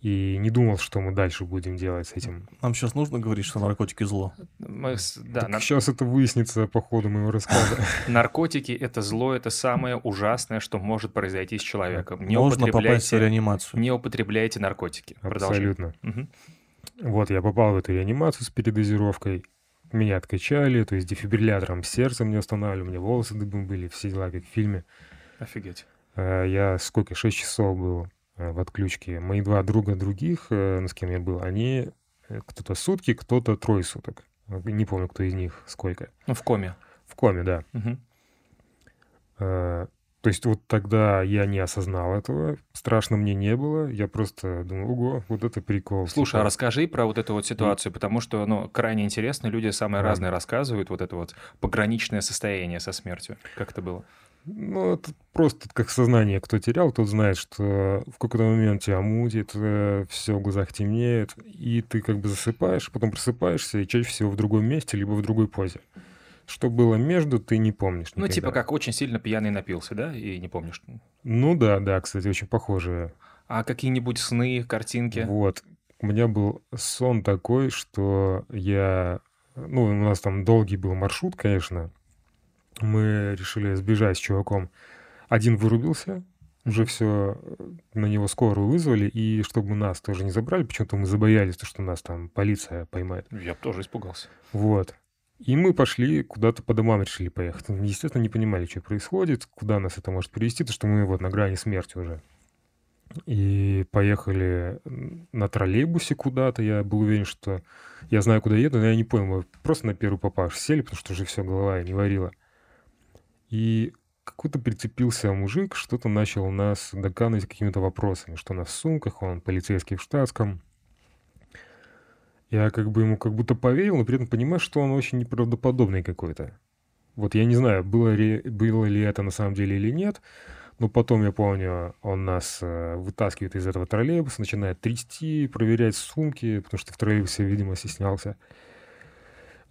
И не думал, что мы дальше будем делать с этим. Нам сейчас нужно говорить, что наркотики зло? Сейчас это выяснится по ходу моего рассказа. Наркотики — это зло, это самое ужасное, что может произойти с человеком. Можно попасть в реанимацию. Не употребляйте наркотики. Абсолютно. Вот я попал в эту реанимацию с передозировкой. Меня откачали, то есть дефибриллятором сердце мне устанавливали, у меня волосы дыбом были, все дела как в фильме. Офигеть. Я 6 часов был в отключке. Мои 2 друга других, с кем я был, они кто-то сутки, кто-то 3 суток. Не помню, кто из них сколько. В коме. В коме, да. Угу. То есть вот тогда я не осознал этого. Страшно мне не было. Я просто думал, ого, вот это прикол. Слушай, а расскажи про вот эту вот ситуацию, потому что, крайне интересно. Люди самые разные рассказывают. Вот это вот пограничное состояние со смертью. Как это было? Это просто как сознание. Кто терял, тот знает, что в какой-то момент тебя мутит, все в глазах темнеет, и ты как бы засыпаешь, потом просыпаешься, и чаще всего в другом месте, либо в другой позе. Что было между, ты не помнишь никогда. Типа как очень сильно пьяный напился, да, и не помнишь? Да, кстати, очень похоже. А какие-нибудь сны, картинки? Вот. У меня был сон такой, что я... у нас там долгий был маршрут, конечно. Мы решили сбежать с чуваком. Один вырубился, уже все, на него скорую вызвали, и чтобы нас тоже не забрали, почему-то мы забоялись, что нас там полиция поймает. Я бы тоже испугался. Вот. И мы пошли куда-то по домам, решили поехать. Естественно, не понимали, что происходит, куда нас это может привести, потому что мы на грани смерти уже. И поехали на троллейбусе куда-то. Я был уверен, что я знаю, куда еду, но я не понял. Мы просто на первую попавшую сели, потому что уже все, голова не варила. И какой-то прицепился мужик, что-то начал нас доканывать какими-то вопросами, что у нас в сумках, он полицейский в штатском. Я ему как будто поверил, но при этом понимаю, что он очень неправдоподобный какой-то. Вот я не знаю, было ли это на самом деле или нет, но потом, я помню, он нас вытаскивает из этого троллейбуса, начинает трясти, проверять сумки, потому что в троллейбусе, видимо, стеснялся.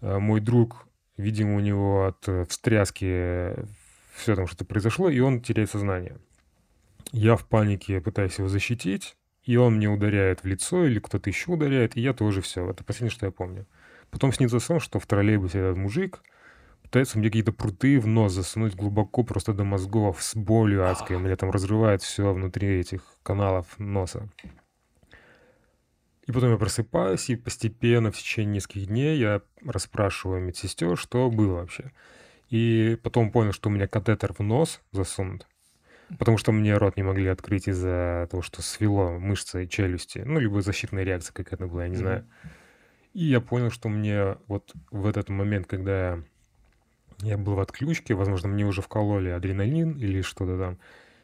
Мой друг... Видимо, у него от встряски все там что-то произошло, и он теряет сознание. Я в панике пытаюсь его защитить, и он мне ударяет в лицо, или кто-то еще ударяет, и я тоже все. Это последнее, что я помню. Потом снится сон, что в троллейбусе этот мужик пытается мне какие-то пруты в нос засунуть глубоко просто до мозгов с болью адской. Меня там разрывает все внутри этих каналов носа. И потом я просыпаюсь, и постепенно в течение нескольких дней я расспрашиваю медсестер, что было вообще. И потом понял, что у меня катетер в нос засунут, потому что мне рот не могли открыть из-за того, что свело мышцы и челюсти. Либо защитная реакция какая-то была, я не знаю. И я понял, что мне вот в этот момент, когда я был в отключке, возможно, мне уже вкололи адреналин или что-то там,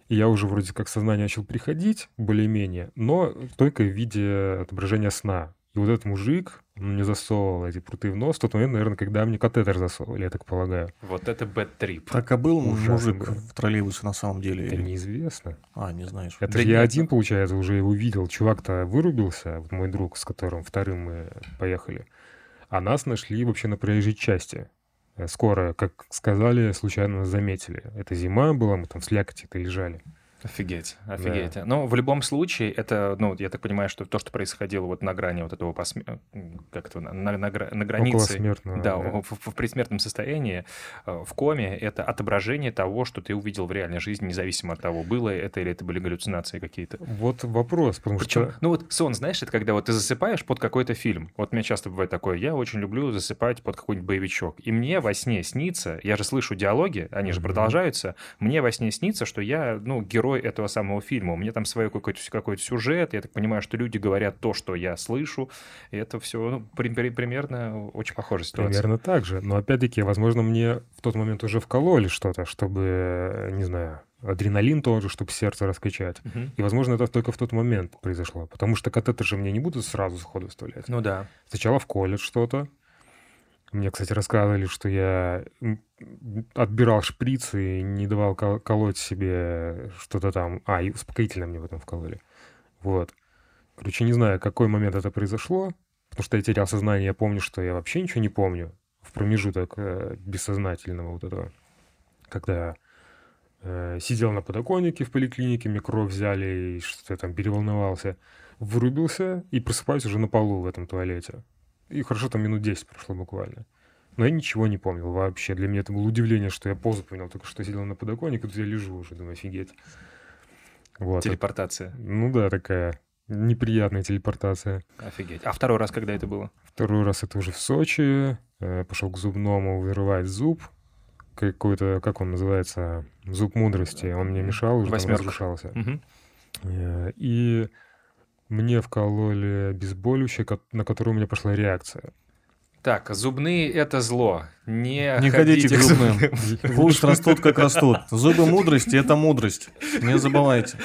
я уже вроде как сознание начал приходить, более-менее, но только в виде отображения сна. И вот этот мужик мне засовывал эти пруты в нос в тот момент, наверное, когда мне катетер засовывали, я так полагаю. Вот это бэд-трип. Так, а был мужик в троллейбусе на самом деле? Это неизвестно. А, не знаешь. Это я один, получается, уже его видел. Чувак-то вырубился, вот мой друг, с которым вторым мы поехали. А нас нашли вообще на проезжей части. Скоро, как сказали, случайно нас заметили. Это зима была, мы там в слякоти-то лежали. Офигеть, офигеть. Да. Ну, в любом случае, это, ну, я так понимаю, что то, что происходило вот на грани вот этого, на границе, да, в предсмертном состоянии, в коме, это отображение того, что ты увидел в реальной жизни, независимо от того, было это или это были галлюцинации какие-то. Вот вопрос, потому что... Ну, вот сон, знаешь, это когда вот ты засыпаешь под какой-то фильм. Вот у меня часто бывает такое, я очень люблю засыпать под какой-нибудь боевичок. И мне во сне снится, я же слышу диалоги, они же продолжаются, мне во сне снится, что я, ну, герой этого самого фильма. У меня там свой какой-то сюжет, я так понимаю, что люди говорят то, что я слышу, и это все примерно очень похожая ситуация. Примерно так же, но опять-таки, возможно, мне в тот момент уже вкололи что-то, чтобы, не знаю, адреналин тоже, чтобы сердце раскачать. Угу. И, возможно, это только в тот момент произошло, потому что катетер же мне не будут сразу сходу вставлять. Ну да. Сначала вколят что-то. Мне, кстати, рассказывали, что я отбирал шприц и не давал колоть себе что-то там. А, и успокоительно мне потом вкололи. Вот. Короче, не знаю, какой момент это произошло, потому что я терял сознание, я помню, что я вообще ничего не помню в промежуток бессознательного вот этого. Когда сидел на подоконнике в поликлинике, мне кровь взяли, и что-то я там переволновался, вырубился и просыпаюсь уже на полу в этом туалете. И хорошо, там минут 10 прошло буквально. Но я ничего не помнил вообще. Для меня это было удивление, что я позу понял, только что сидел на подоконнике, и тут я лежу уже, думаю, офигеть. Вот. Телепортация. Ну да, такая неприятная телепортация. Офигеть. А второй раз когда это было? Второй раз это уже в Сочи. Пошел к зубному вырывать зуб. Какой-то, как он называется, зуб мудрости. Он мне мешал, уже там разрушался. Угу. И... Мне вкололи обезболивающее, на которое у меня пошла реакция. Так, зубные – это зло. Не ходите к зубным. Лучше растут, как растут. Зубы мудрости – это мудрость. Не забывайте.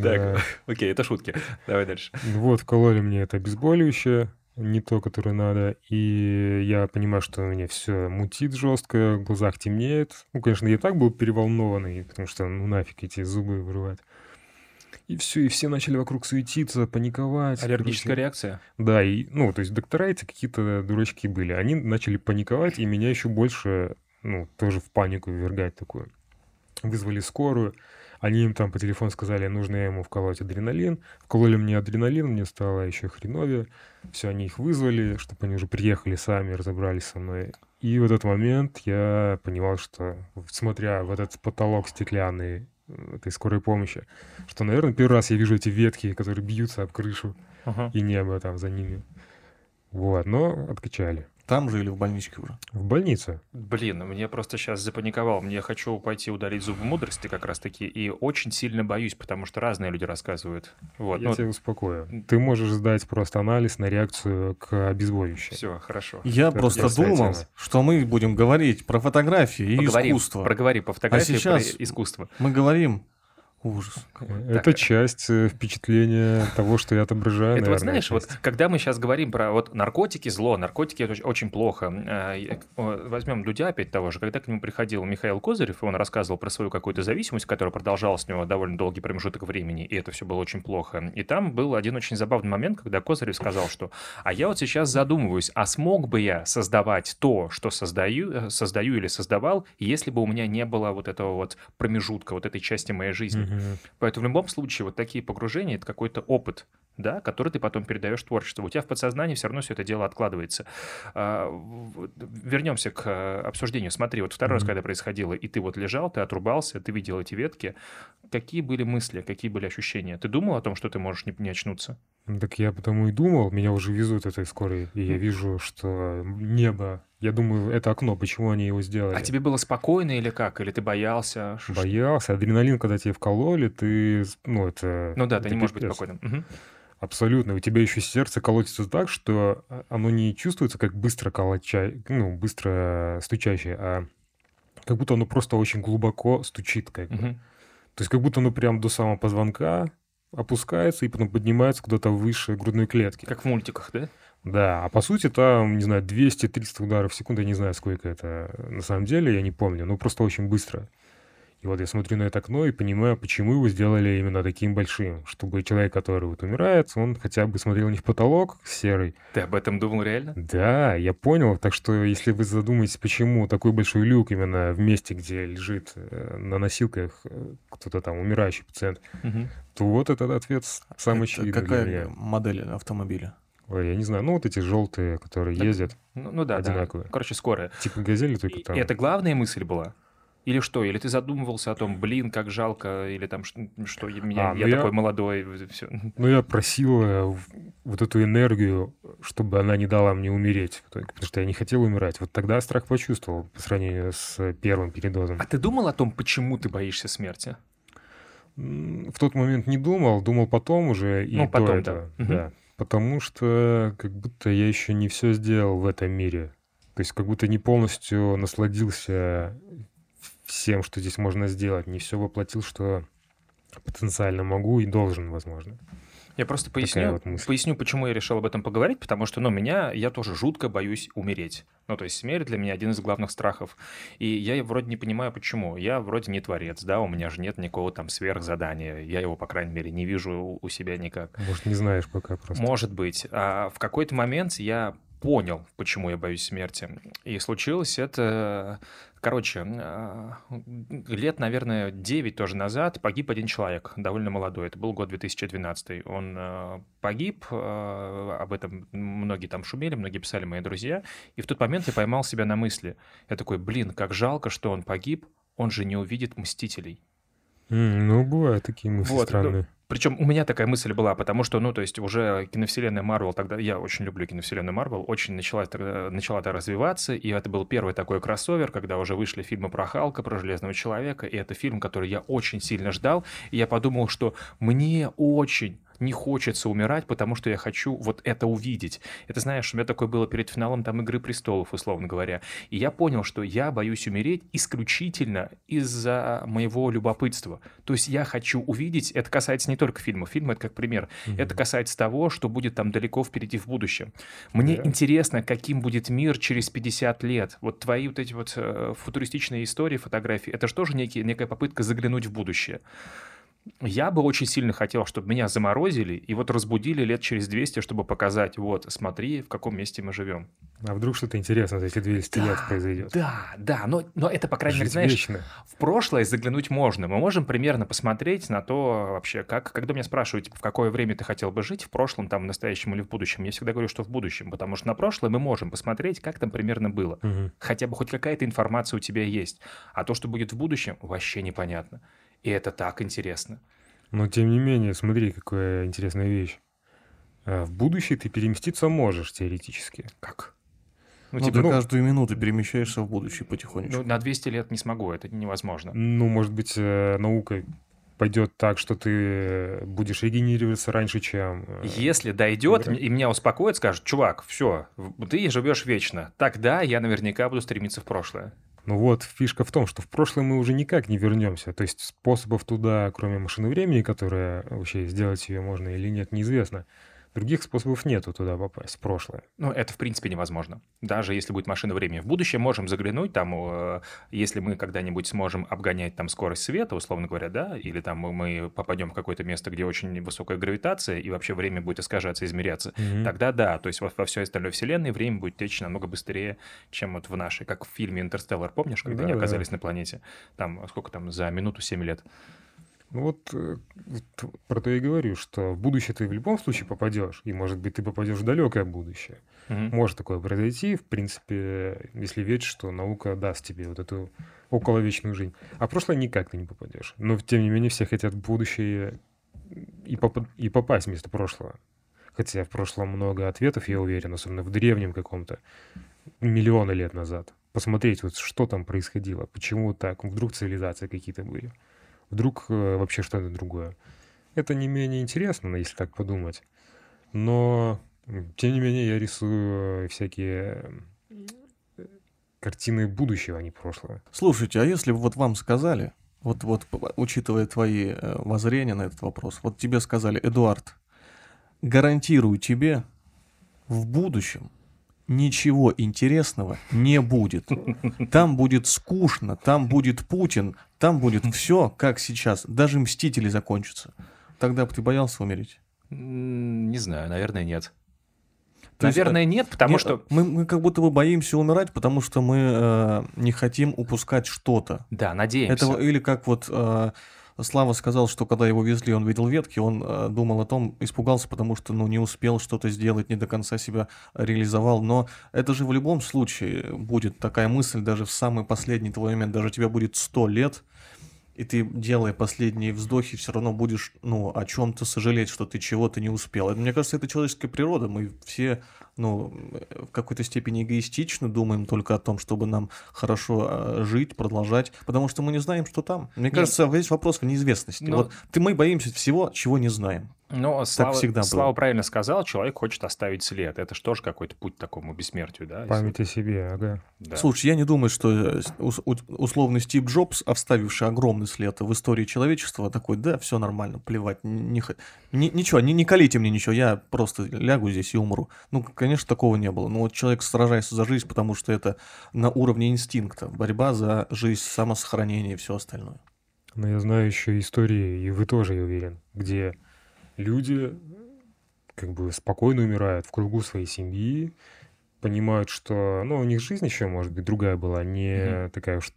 Так, окей, это шутки. Давай дальше. Вот, вкололи мне это обезболивающее, не то, которое надо. И я понимаю, что у меня все мутит жестко, в глазах темнеет. Ну, конечно, я и так был переволнованный, потому что ну нафиг эти зубы вырывать. И все начали вокруг суетиться, паниковать. Аллергическая реакция? Да, и, ну, то есть доктора эти какие-то дурачки были. Они начали паниковать, и меня еще больше, ну, тоже в панику ввергать такую. Вызвали скорую, они им там по телефону сказали, нужно ему вколоть адреналин. Вкололи мне адреналин, мне стало еще хреновее. Все, они их вызвали, чтобы они уже приехали сами, разобрались со мной. И в этот момент я понимал, что, смотря в этот потолок стеклянный, этой скорой помощи, что, наверное, первый раз я вижу эти ветки, которые бьются об крышу и небо там за ними. Вот, но откачали. Там же или в больничке уже? В больнице. Блин, мне просто сейчас запаниковал. Мне хочу пойти удалить зубы мудрости как раз-таки, и очень сильно боюсь, потому что разные люди рассказывают. Вот. Я тебя успокою. Ты можешь сдать просто анализ на реакцию к обезболивающему. Все, хорошо. Я просто думал, что мы будем говорить про фотографии и искусство. Проговори по фотографии и искусство. Мы говорим... Ужас. Это так. Часть впечатления того, что я отображаю. Это наверное, вот знаешь, часть. Вот когда мы сейчас говорим про вот наркотики, зло, наркотики это очень плохо. Возьмем Дудя опять того же. Когда к нему приходил Михаил Козырев, он рассказывал про свою какую-то зависимость, которая продолжалась у него довольно долгий промежуток времени, и это все было очень плохо. И там был один очень забавный момент, когда Козырев сказал, что «А я вот сейчас задумываюсь, а смог бы я создавать то, что создаю или создавал, если бы у меня не было вот этого вот промежутка, вот этой части моей жизни». Поэтому в любом случае вот такие погружения — это какой-то опыт, да, который ты потом передаешь творчеству. У тебя в подсознании все равно все это дело откладывается. Вернемся к обсуждению. Смотри, вот второй раз, когда происходило, и ты вот лежал, ты отрубался, ты видел эти ветки. Какие были мысли, какие были ощущения? Ты думал о том, что ты можешь не очнуться? Так я потому и думал. Меня уже везут этой скорой, и я вижу, что небо... Я думаю, это окно, почему они его сделали. А тебе было спокойно или как? Или ты боялся? Боялся. Адреналин, когда тебе вкололи, ты... Ну, это... Ну да, ты не можешь быть спокойным. Угу. Абсолютно. У тебя еще сердце колотится так, что оно не чувствуется как быстро стучащее, а как будто оно просто очень глубоко стучит. Как бы. То есть как будто оно прям до самого позвонка, опускается и потом поднимается куда-то выше грудной клетки. Как в мультиках, да? Да, а по сути там, не знаю, 200-300 ударов в секунду, я не знаю, сколько это на самом деле, я не помню, но просто очень быстро. И вот я смотрю на это окно и понимаю, почему его сделали именно таким большим, чтобы человек, который вот умирает, он хотя бы смотрел не в потолок серый. Ты об этом думал реально? Да, я понял. Так что если вы задумаетесь, почему такой большой люк именно в месте, где лежит на носилках кто-то там, умирающий пациент, то вот этот ответ самый очевидный. Какая модель автомобиля? Ой, я не знаю, ну вот эти желтые, которые так, ездят, ну да, одинаковые. Да. Короче, скорая. Типа газели только там. И это главная мысль была? Или что? Или ты задумывался о том, блин, как жалко, или там, что я такой молодой, все. Ну, я просил вот эту энергию, чтобы она не дала мне умереть, потому что я не хотел умирать. Вот тогда страх почувствовал по сравнению с первым передозом. А ты думал о том, почему ты боишься смерти? В тот момент не думал, думал потом уже. И ну, потом, этого, да. Потому что как будто я еще не все сделал в этом мире. То есть как будто не полностью насладился всем, что здесь можно сделать. Не все воплотил, что потенциально могу и должен, возможно. Я просто поясню, почему я решил об этом поговорить, потому что, я тоже жутко боюсь умереть. То есть смерть для меня один из главных страхов. И я вроде не понимаю, почему. Я вроде не творец, да, у меня же нет никакого там сверхзадания. Я его, по крайней мере, не вижу у себя никак. Может, не знаешь пока просто. Может быть. А в какой-то момент я понял, почему я боюсь смерти. И случилось это... Короче, лет, наверное, 9 тоже назад погиб один человек, довольно молодой. Это был год 2012. Он погиб, об этом многие там шумели, многие писали мои друзья. И в тот момент я поймал себя на мысли. Я такой, блин, как жалко, что он погиб, он же не увидит «Мстителей». Ну, бывают такие мысли странные. Причем у меня такая мысль была, потому что, уже киновселенная Марвел, тогда я очень люблю киновселенную Марвел, очень начала развиваться, и это был первый такой кроссовер, когда уже вышли фильмы про Халка, про Железного Человека, и это фильм, который я очень сильно ждал, и я подумал, что мне очень не хочется умирать, потому что я хочу вот это увидеть. Это, знаешь, у меня такое было перед финалом там «Игры престолов», условно говоря. И я понял, что я боюсь умереть исключительно из-за моего любопытства. То есть я хочу увидеть, это касается не только фильмов, фильм — это как пример, это касается того, что будет там далеко впереди в будущем. Мне интересно, каким будет мир через 50 лет. Вот твои вот эти вот футуристичные истории, фотографии, это же тоже некая попытка заглянуть в будущее. Я бы очень сильно хотел, чтобы меня заморозили и вот разбудили лет через 200, чтобы показать, вот, смотри, в каком месте мы живем. А вдруг что-то интересное, если 200 лет произойдет? Да, но это, по крайней мере, знаешь, вечно. В прошлое заглянуть можно. Мы можем примерно посмотреть на то вообще, как, когда меня спрашивают, типа, в какое время ты хотел бы жить, в прошлом, там, в настоящем или в будущем, я всегда говорю, что в будущем, потому что на прошлое мы можем посмотреть, как там примерно было. Хотя бы хоть какая-то информация у тебя есть. А то, что будет в будущем, вообще непонятно. И это так интересно. Но, тем не менее, смотри, какая интересная вещь. В будущее ты переместиться можешь теоретически. Как? Ты каждую минуту перемещаешься в будущее потихонечку. На 200 лет не смогу, это невозможно. Может быть, наука пойдет так, что ты будешь регенерироваться раньше, чем... Если дойдет, и меня успокоят, скажут, чувак, все, ты живешь вечно. Тогда я наверняка буду стремиться в прошлое. Фишка в том, что в прошлое мы уже никак не вернемся. То есть способов туда, кроме машины времени, которая вообще сделать ее можно или нет, неизвестно. Других способов нету туда попасть, в прошлое. Это, в принципе, невозможно. Даже если будет машина времени. В будущее можем заглянуть, там, если мы когда-нибудь сможем обгонять там скорость света, условно говоря, да, или там мы попадем в какое-то место, где очень высокая гравитация, и вообще время будет искажаться, измеряться. Тогда да, то есть во всей остальной вселенной время будет течь намного быстрее, чем вот в нашей, как в фильме «Интерстеллар», помнишь, когда они оказались на планете? Там, сколько там, за минуту 7 лет. Про то я и говорю, что в будущее ты в любом случае попадешь, и, может быть, ты попадешь в далекое будущее. Может такое произойти, в принципе, если верить, что наука даст тебе вот эту околовечную жизнь. А в прошлое никак ты не попадешь. Но, тем не менее, все хотят в будущее и попасть вместо прошлого. Хотя в прошлом много ответов, я уверен, особенно в древнем каком-то, миллионы лет назад. Посмотреть, что там происходило, почему так, вдруг цивилизации какие-то были. Вдруг вообще что-то другое. Это не менее интересно, если так подумать. Но, тем не менее, я рисую всякие картины будущего, а не прошлого. Слушайте, а если бы вам сказали, Вот, учитывая твои воззрения на этот вопрос, вот тебе сказали: Эдуард, гарантирую тебе, в будущем ничего интересного не будет. Там будет скучно, там будет Путин, там будет все, как сейчас. Даже «Мстители» закончатся. Тогда бы ты боялся умереть? Не знаю, наверное, нет. Наверное, нет, потому что... Мы как будто бы боимся умирать, потому что мы не хотим упускать что-то. Да, надеемся. Или как вот Слава сказал, что когда его везли, он видел ветки, он думал о том, испугался, потому что не успел что-то сделать, не до конца себя реализовал. Но это же в любом случае будет такая мысль, даже в самый последний твой момент, даже тебе будет 100 лет, и ты, делая последние вздохи, все равно будешь, о чем-то сожалеть, что ты чего-то не успел. Мне кажется, это человеческая природа. Мы все, в какой-то степени эгоистично думаем только о том, чтобы нам хорошо жить, продолжать, потому что мы не знаем, что там. Мне кажется, здесь вопрос в неизвестности. Мы боимся всего, чего не знаем. Слава правильно сказал, человек хочет оставить след. Это же тоже какой-то путь к такому бессмертию, да? Память о себе, ага. Да. Слушай, я не думаю, что условный Стив Джобс, оставивший огромный след в истории человечества, такой: да, все нормально, плевать, ничего, не колите мне ничего, я просто лягу здесь и умру. Конечно, такого не было. Но человек сражается за жизнь, потому что это на уровне инстинкта. Борьба за жизнь, самосохранение и все остальное. Но я знаю еще истории, и вы тоже, я уверен, где... люди как бы спокойно умирают в кругу своей семьи, понимают, что у них жизнь еще, может быть, другая была, не такая уж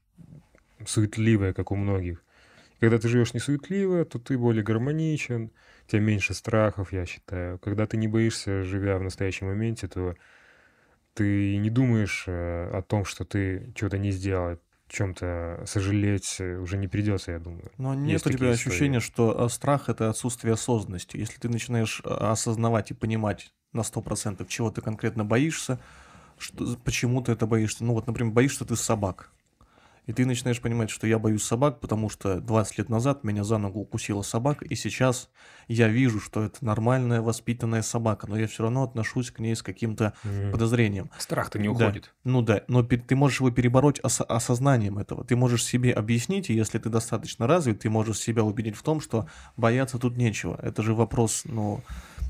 суетливая, как у многих. Когда ты живешь не суетливо, то ты более гармоничен, у тебя меньше страхов, я считаю. Когда ты не боишься, живя в настоящем моменте, то ты не думаешь о том, что ты чего-то не сделал. Чем-то сожалеть уже не придется, я думаю. Но нет у тебя ощущения, что страх — это отсутствие осознанности. Если ты начинаешь осознавать и понимать на 100%, чего ты конкретно боишься, почему ты это боишься. Например, боишься ты собак. И ты начинаешь понимать, что я боюсь собак, потому что 20 лет назад меня за ногу укусила собака, и сейчас я вижу, что это нормальная, воспитанная собака, но я все равно отношусь к ней с каким-то подозрением. Страх-то не уходит. Но ты можешь его перебороть осознанием этого. Ты можешь себе объяснить, и если ты достаточно развит, ты можешь себя убедить в том, что бояться тут нечего. Это же вопрос,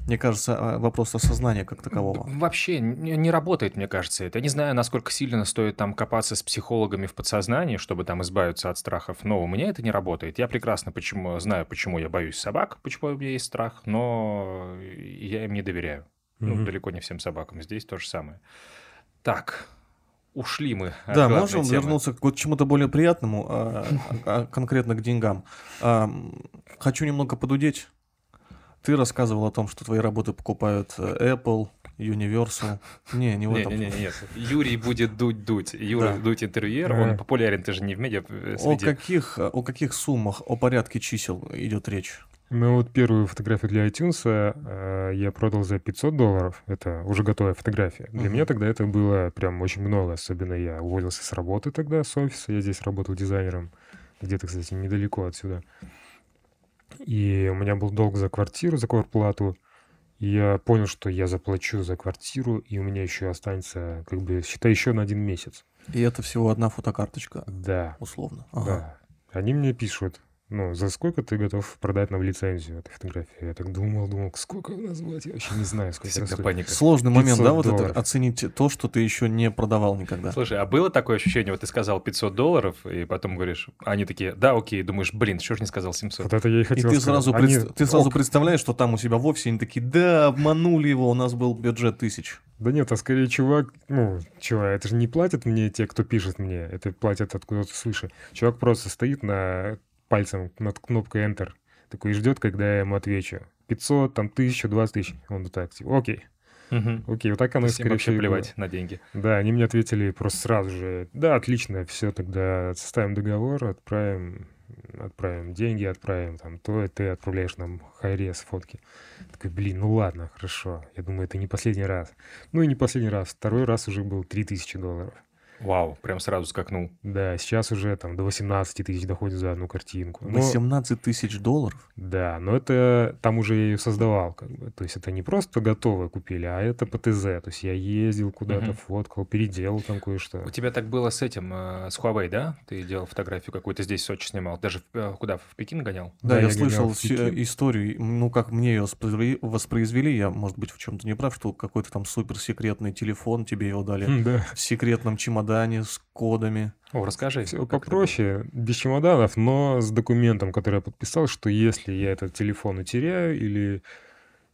мне кажется, вопрос осознания как такового. Вообще не работает, мне кажется, это. Я не знаю, насколько сильно стоит там копаться с психологами в подсознании, чтобы там избавиться от страхов, но у меня это не работает. Я прекрасно знаю, почему я боюсь собак, почему у меня есть страх, но я им не доверяю. Далеко не всем собакам. Здесь то же самое. Так, ушли мы от главной темы. Да, можем вернуться к чему-то более приятному, конкретно к деньгам. Хочу немного подудеть. Ты рассказывал о том, что твои работы покупают Apple, Universal. Не в этом. Нет. Юрий будет дуть. Юра дуть интервьюер, он популярен, ты же не в медиа среде. О каких суммах, о порядке чисел идет речь? Первую фотографию для iTunes я продал за $500. Это уже готовая фотография. Для меня тогда это было прям очень много. Особенно я уволился с работы тогда, с офиса. Я здесь работал дизайнером. Где-то, кстати, недалеко отсюда. И у меня был долг за квартиру, за квартплату. Я понял, что я заплачу за квартиру, и у меня еще останется, считай, еще на 1 месяц. И это всего одна фотокарточка? Да. Условно? Ага. Да. Они мне пишут, за сколько ты готов продать нам лицензию этой фотографии? Я так думал, сколько назвать? Я вообще не знаю, сколько это стоит. Сложный момент, да, это оценить то, что ты еще не продавал никогда. Слушай, а было такое ощущение, ты сказал $500, и потом говоришь, они такие, да, окей, думаешь, чего ж не сказал 700? Вот это я и хотел сказать. И ты сразу представляешь, что там у себя вовсе, они такие, да, обманули его, у нас был бюджет 1000. Да нет, а скорее чувак, это же не платят мне те, кто пишет мне, это платят откуда-то свыше. Чувак просто стоит пальцем над кнопкой Enter, такой и ждет, когда я ему отвечу. 500, 1000, 20 000. Он вот так, окей. Окей, вот так оно и скорее всего. Всем вообще плевать на деньги. Да, они мне ответили просто сразу же, да, отлично, все, тогда составим договор, отправим деньги, отправим то, и ты отправляешь нам хайрес фотки. Такой, ладно, хорошо. Я думаю, это не последний раз. И не последний раз. Второй раз уже был $3000. Вау, прям сразу скакнул. Да, сейчас уже там до 18 тысяч доходит за одну картинку. Но... 18 тысяч $18,000? Да, но это там уже я ее создавал. Как бы. То есть это не просто готовое купили, а это по ТЗ. То есть я ездил куда-то, фоткал, переделал там кое-что. У тебя так было с этим, с Huawei, да? Ты делал фотографию какую-то здесь в Сочи снимал. Даже куда, в Пекин гонял? Да, я слышал историю. Ну, как мне ее воспроизвели, я, может быть, в чем-то не прав, что какой-то там суперсекретный телефон, тебе его дали в секретном чемодане с кодами. О, расскажи. Все попроще, без чемоданов, но с документом, который я подписал, что если я этот телефон утеряю или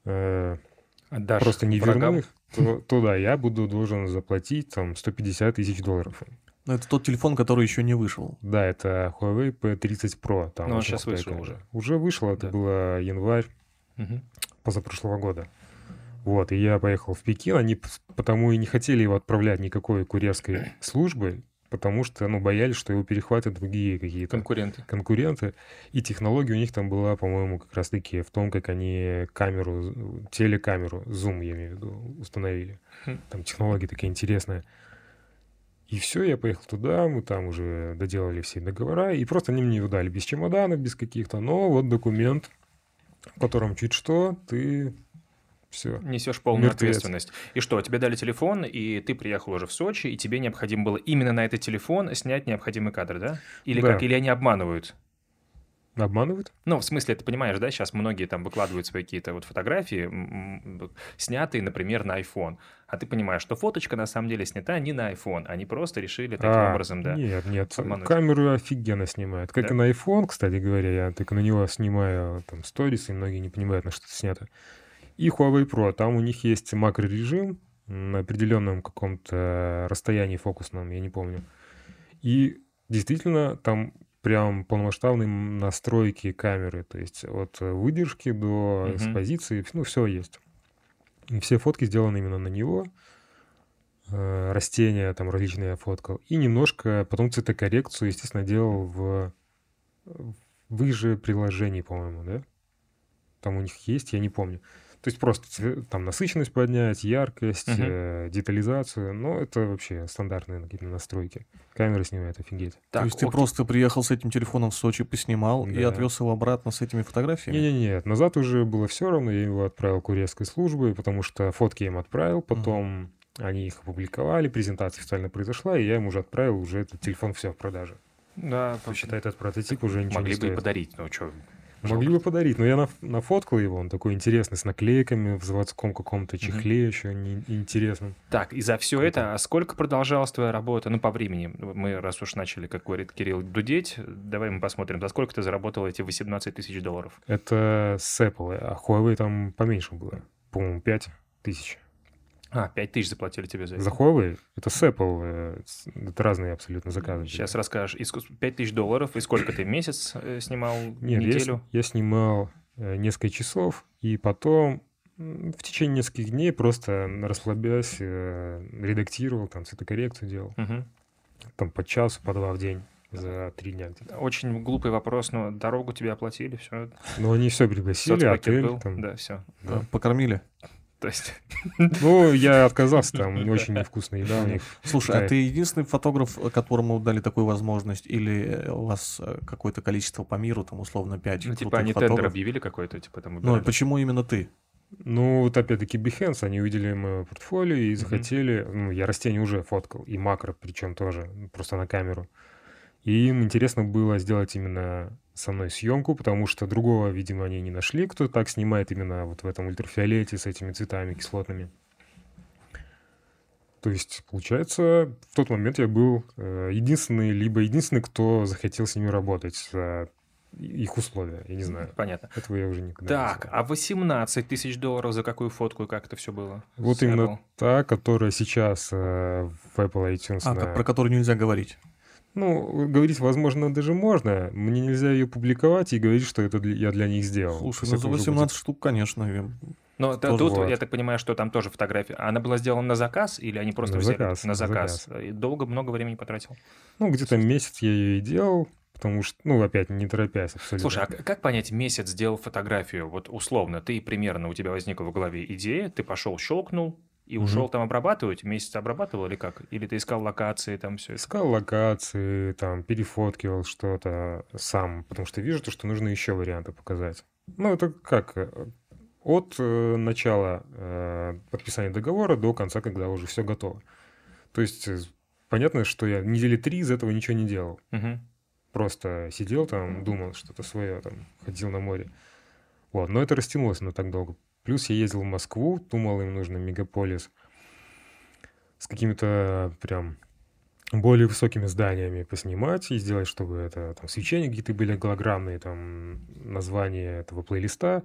просто не верну, то да, я буду должен заплатить там 150 тысяч $150,000. Но это тот телефон, который еще не вышел. Да, это Huawei P30 Pro. Там, но он сейчас вышел уже. Уже вышел, это было январь позапрошлого года. Вот, и я поехал в Пекин, они потому и не хотели его отправлять никакой курьерской службы, потому что, ну, боялись, что его перехватят другие какие-то... Конкуренты. И технология у них там была, по-моему, как раз-таки в том, как они камеру, телекамеру, зум, я имею в виду, установили. Там технологии такие интересные. И все, я поехал туда, мы там уже доделали все договора, и просто они мне его дали без чемоданов, без каких-то, но вот документ, в котором чуть что, ты... Все. Несешь полную ответственность. И что, тебе дали телефон, и ты приехал уже в Сочи, и тебе необходимо было именно на этот телефон снять необходимый кадр, да? Или да. Как? Или они обманывают? Обманывают? Ну, в смысле, ты понимаешь, да, сейчас многие там выкладывают свои какие-то вот фотографии, снятые, например, на iPhone. А ты понимаешь, что фоточка на самом деле снята не на iPhone. Они просто решили таким образом, да. Нет, обмануть. Камеру офигенно снимают. Как и на iPhone, кстати говоря, я только на него снимаю там сторис, и многие не понимают, на что это снято. И Huawei Pro, там у них есть макрорежим на определенном каком-то расстоянии фокусном, я не помню. И действительно там прям полномасштабные настройки камеры, то есть от выдержки до экспозиции, ну, все есть. И все фотки сделаны именно на него, растения там различные я фоткал. И немножко потом цветокоррекцию, естественно, делал в их же приложении, по-моему, да? Там у них есть, я не помню. То есть просто там насыщенность поднять, яркость, детализацию. Но это вообще стандартные какие-то настройки. Камера снимает, офигеть. Так, то есть ты просто приехал с этим телефоном в Сочи, поснимал и отвез его обратно с этими фотографиями? Нет. Назад уже было все равно. Я его отправил курьерской службе, потому что фотки я им отправил. Потом они их опубликовали, презентация официально произошла, и я им уже отправил уже этот телефон все в продаже. Да, считай, этот прототип уже ничего не стоит. Могли бы и подарить, но что... Могли бы подарить, но я нафоткал его, он такой интересный, с наклейками, в заводском каком-то чехле еще интересном. Так, и за все это, а сколько продолжалась твоя работа? Ну, по времени, мы раз уж начали, как говорит Кирилл, дудеть, давай мы посмотрим, за сколько ты заработал эти 18 тысяч $18,000? Это с Apple, а Huawei там поменьше было, по-моему, 5 тысяч. 5 тысяч заплатили тебе за это. За Huawei? Это с Apple. Это разные абсолютно заказы. Сейчас расскажешь. 5 тысяч $5,000, и сколько ты месяц снимал? Нет, неделю? Я снимал несколько часов, и потом в течение нескольких дней просто расслабляясь, редактировал, там цветокоррекцию делал. Там по часу, по два в день. За 3 дня где-то. Очень глупый вопрос, но дорогу тебе оплатили, все. Ну, они все пригласили, отель был, там. Да, все. Да. Покормили? То есть... Ну, я отказался, там очень невкусная еда у них. Слушай, а ты единственный фотограф, которому дали такую возможность? Или у вас какое-то количество по миру, там, условно, 5 крутых фотографов? Ну, типа они тендер объявили какой-то, типа там... Ну, почему именно ты? Ну, вот опять-таки Behance, они увидели мое портфолио и захотели... Ну, я растения уже фоткал, и макро причем тоже, просто на камеру. И им интересно было сделать именно со мной съемку, потому что другого, видимо, они не нашли, кто так снимает именно вот в этом ультрафиолете с этими цветами кислотными. То есть, получается, в тот момент я был единственный, либо единственный, кто захотел с ними работать. Их условия, я не знаю. Понятно. Этого я уже никогда не знаю. Так, а 18 тысяч $18,000 за какую фотку и как это все было? Вот именно та, которая сейчас в Apple iTunes. Про которую нельзя говорить. Ну, говорить, возможно, даже можно. Мне нельзя ее публиковать и говорить, что это я для них сделал. Слушай, ну за 18 штук, конечно. Но тут, я так понимаю, что там тоже фотография. Она была сделана на заказ или они просто взяли на заказ? И долго, много времени потратил? Ну, где-то месяц я ее и делал, потому что, ну, опять, не торопясь абсолютно. Слушай, а как понять, месяц сделал фотографию? Вот условно, ты примерно, у тебя возникла в голове идея, ты пошел, щелкнул, И ушел там обрабатывать? Месяц обрабатывал или как? Или ты искал локации, там все это? Искал локации, там, перефоткивал что-то сам, потому что вижу то, что нужно еще варианты показать. Ну, это как? От начала подписания договора до конца, когда уже все готово. То есть, понятно, что я недели 3 из этого ничего не делал. Просто сидел там, думал что-то свое, там, ходил на море. Вот, но это растянулось на так долго. Плюс я ездил в Москву, думал, им нужен мегаполис с какими-то прям более высокими зданиями поснимать и сделать, чтобы это там свечения какие-то были голограммные, там названия этого плейлиста.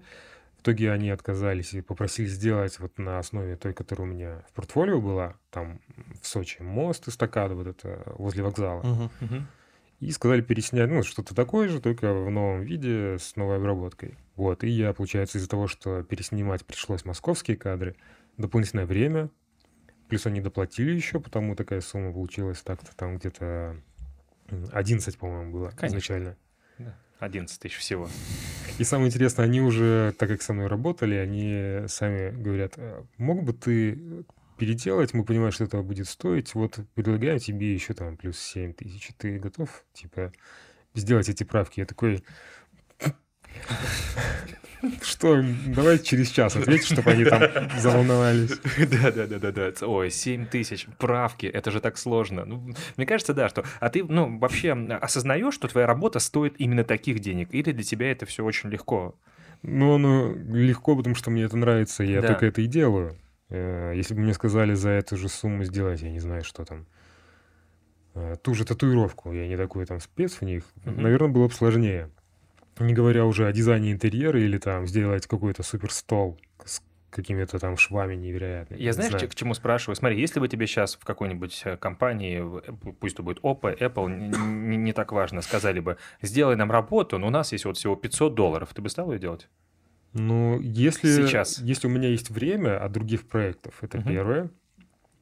В итоге они отказались и попросили сделать вот на основе той, которая у меня в портфолио была, там в Сочи мост, эстакада вот это возле вокзала. И сказали переснять, ну, что-то такое же, только в новом виде, с новой обработкой. Вот, и я, получается, из-за того, что переснимать пришлось московские кадры, дополнительное время, плюс они доплатили еще, потому такая сумма получилась так-то там где-то 11, по-моему, было изначально. 11 тысяч всего. И самое интересное, они уже, так как со мной работали, они сами говорят, мог бы ты... переделать, мы понимаем, что это будет стоить, вот предлагаем тебе еще там плюс 7 тысяч, ты готов, типа, сделать эти правки? Я такой, что, давай через час ответишь, чтобы они там заволновались. Да-да-да, ой, 7 тысяч, правки, это же так сложно. Ну, мне кажется, да, что, а ты, ну, вообще осознаешь, что твоя работа стоит именно таких денег, или для тебя это все очень легко? Ну, оно легко, потому что мне это нравится, я только это и делаю. Если бы мне сказали за эту же сумму сделать, я не знаю, что там, ту же татуировку, я не такой там спец в них, наверное, было бы сложнее. Не говоря уже о дизайне интерьера или там сделать какой-то суперстол с какими-то там швами невероятными. Я знаешь, к чему спрашиваю? Смотри, если бы тебе сейчас в какой-нибудь компании, пусть это будет Oppo, Apple, не так важно, сказали бы, сделай нам работу, но у нас есть вот всего $500, ты бы стал ее делать? Ну, если у меня есть время от других проектов, это первое.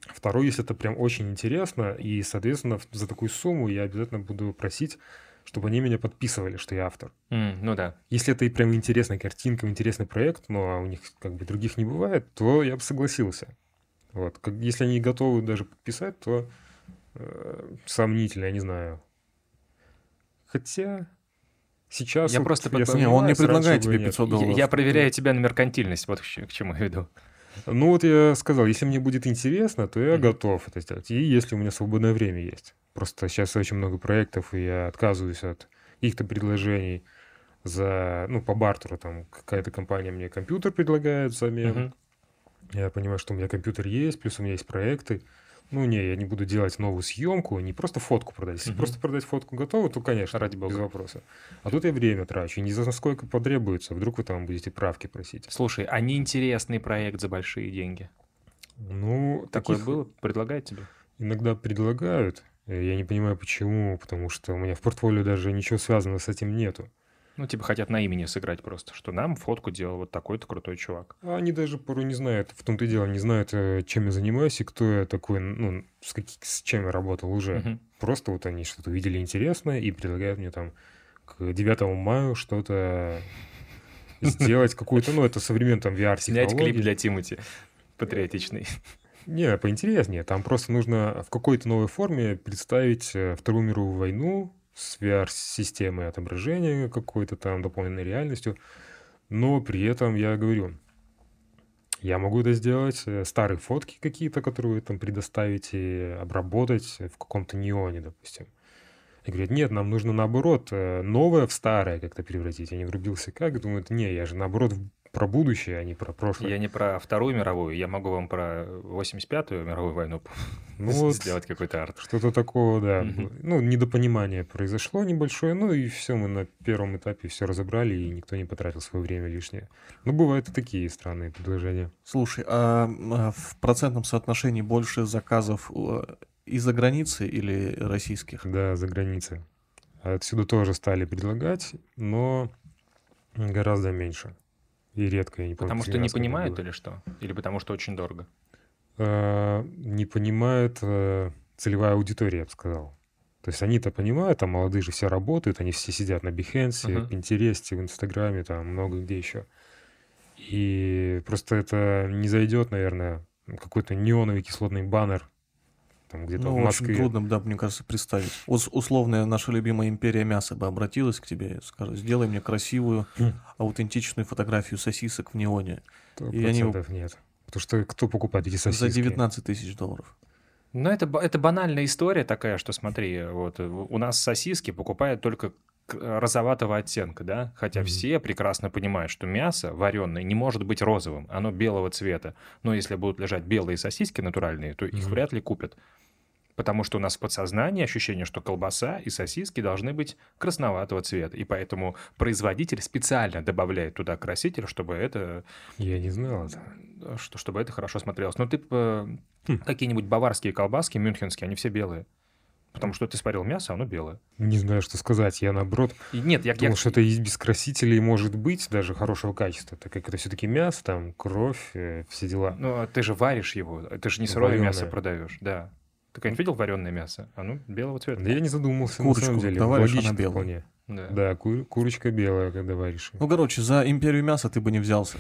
Второе, если это прям очень интересно, и, соответственно, за такую сумму я обязательно буду просить, чтобы они меня подписывали, что я автор. Ну да. Если это и прям интересная картинка, интересный проект, но у них как бы других не бывает, то я бы согласился. Вот. Если они готовы даже подписать, то сомнительно, я не знаю. Хотя... Сейчас я просто понимаю, он не предлагает тебе $500. Я проверяю тебя на меркантильность, вот к чему я веду. Ну вот я сказал, если мне будет интересно, то я готов это сделать. И если у меня свободное время есть. Просто сейчас очень много проектов, и я отказываюсь от каких-то предложений за, ну, по бартеру. Там какая-то компания мне компьютер предлагает взамен. Я понимаю, что у меня компьютер есть, плюс у меня есть проекты. Ну, не, я не буду делать новую съемку, не просто фотку продать. Если просто продать фотку готовую, то, конечно, ради бога, без вопроса. А тут я время трачу, не знаю, сколько потребуется. Вдруг вы там будете правки просить. Слушай, а неинтересный проект за большие деньги? Ну, такое было? Предлагают тебе? Иногда предлагают. Я не понимаю, почему, потому что у меня в портфолио даже ничего связанного с этим нету. Ну, типа хотят на имени сыграть просто, что нам фотку делал вот такой-то крутой чувак. А они даже порой не знают, в том-то и дело, не знают, чем я занимаюсь и кто я такой, ну, с чем я работал уже. Просто вот они что-то увидели интересное и предлагают мне там к 9 мая что-то сделать, какую-то, ну, это современный там VR-технологии. Снять клип для Тимати патриотичный. Не, поинтереснее, там просто нужно в какой-то новой форме представить Вторую мировую войну, с VR-системой отображения какой-то там, дополненной реальностью. Но при этом я говорю, я могу это сделать, старые фотки какие-то, которые вы там предоставите, обработать в каком-то неоне, допустим. И говорят, нет, нам нужно наоборот новое в старое как-то превратить. Я не врубился как, думают, не, я же наоборот про будущее, а не про прошлое. Я не про Вторую мировую, я могу вам про 85-ю мировую войну сделать какой-то арт. Что-то такого, да. Ну, недопонимание произошло небольшое, ну и все, мы на первом этапе все разобрали, и никто не потратил свое время лишнее. Ну, бывают и такие странные предложения. Слушай, а в процентном соотношении больше заказов из-за границы или российских? Да, за границей. Отсюда тоже стали предлагать, но гораздо меньше. И редко, я не помню. Потому что не понимают или что? Или потому что очень дорого? Не понимает целевая аудитория, я бы сказал. То есть они-то понимают, а молодые же все работают, они все сидят на Behance, в Pinterest, в Инстаграме, там много где еще. И просто это не зайдет, наверное, какой-то неоновый кислотный баннер там где-то в Москве. Очень трудно, да, мне кажется, представить. Условно, наша любимая империя мяса бы обратилась к тебе и сказала: сделай мне красивую, аутентичную фотографию сосисок в неоне. 100% нет. Потому что кто покупает эти сосиски? За 19 тысяч долларов. Ну, это банальная история такая, что смотри, вот у нас сосиски покупают только розоватого оттенка, да? Хотя все прекрасно понимают, что мясо вареное не может быть розовым, оно белого цвета. Но если будут лежать белые сосиски натуральные, то их вряд ли купят. Потому что у нас в подсознании ощущение, что колбаса и сосиски должны быть красноватого цвета. И поэтому производитель специально добавляет туда краситель, чтобы это... Я не знал это. Чтобы это хорошо смотрелось. Но ты какие-нибудь баварские колбаски, мюнхенские, они все белые. Потому что ты сварил мясо, оно белое. Не знаю, что сказать. Я, наоборот, думал, что это и без красителей может быть даже хорошего качества, так как это все-таки мясо, там, кровь, все дела. Ну, ты же варишь его, ты же не сырое мясо продаешь, да. Ты когда-нибудь видел вареное мясо? Оно белого цвета. Да я не задумался, курочку, на самом деле. Логично вполне. Да, курочка белая, когда варишь. Ну, короче, за империю мяса ты бы не взялся.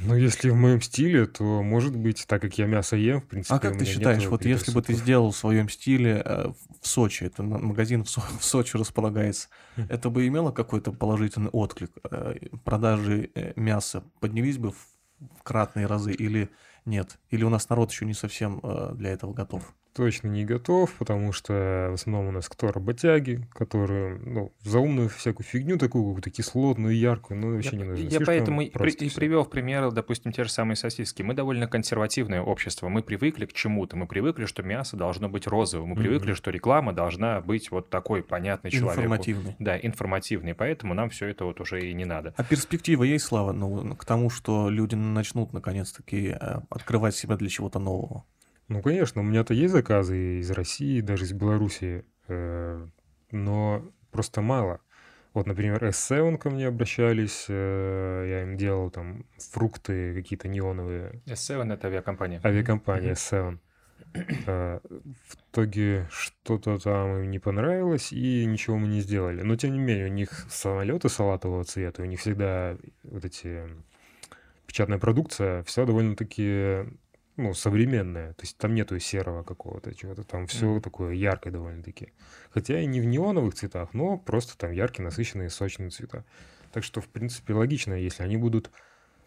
Ну, если в моем стиле, то, может быть, так как я мясо ем, в принципе... А как ты считаешь, вот если бы ты сделал в своем стиле в Сочи, это магазин в Сочи располагается, это бы имело какой-то положительный отклик? Продажи мяса поднялись бы в кратные разы или нет? Или у нас народ еще не совсем для этого готов? Точно не готов, потому что в основном у нас кто работяги, которые заумную всякую фигню такую, какую-то кислотную, яркую, вообще не нужно. Я поэтому и привел в пример, допустим, те же самые сосиски. Мы довольно консервативное общество, мы привыкли к чему-то, мы привыкли, что мясо должно быть розовым, мы привыкли, что реклама должна быть вот такой понятной человеку. Информативной. Да, информативной, поэтому нам все это вот уже и не надо. А перспектива есть, Слава, к тому, что люди начнут наконец-таки открывать себя для чего-то нового? Ну, конечно, у меня-то есть заказы из России, даже из Беларуси, но просто мало. Вот, например, S7 ко мне обращались, я им делал там фрукты какие-то неоновые. S7 — это авиакомпания. Авиакомпания S7. В итоге что-то там им не понравилось, и ничего мы не сделали. Но, тем не менее, у них самолеты салатового цвета, у них всегда вот эти... печатная продукция, вся довольно-таки... современная, то есть там нету серого какого-то чего-то, там все такое яркое довольно-таки. Хотя и не в неоновых цветах, но просто там яркие, насыщенные, сочные цвета. Так что, в принципе, логично, если они будут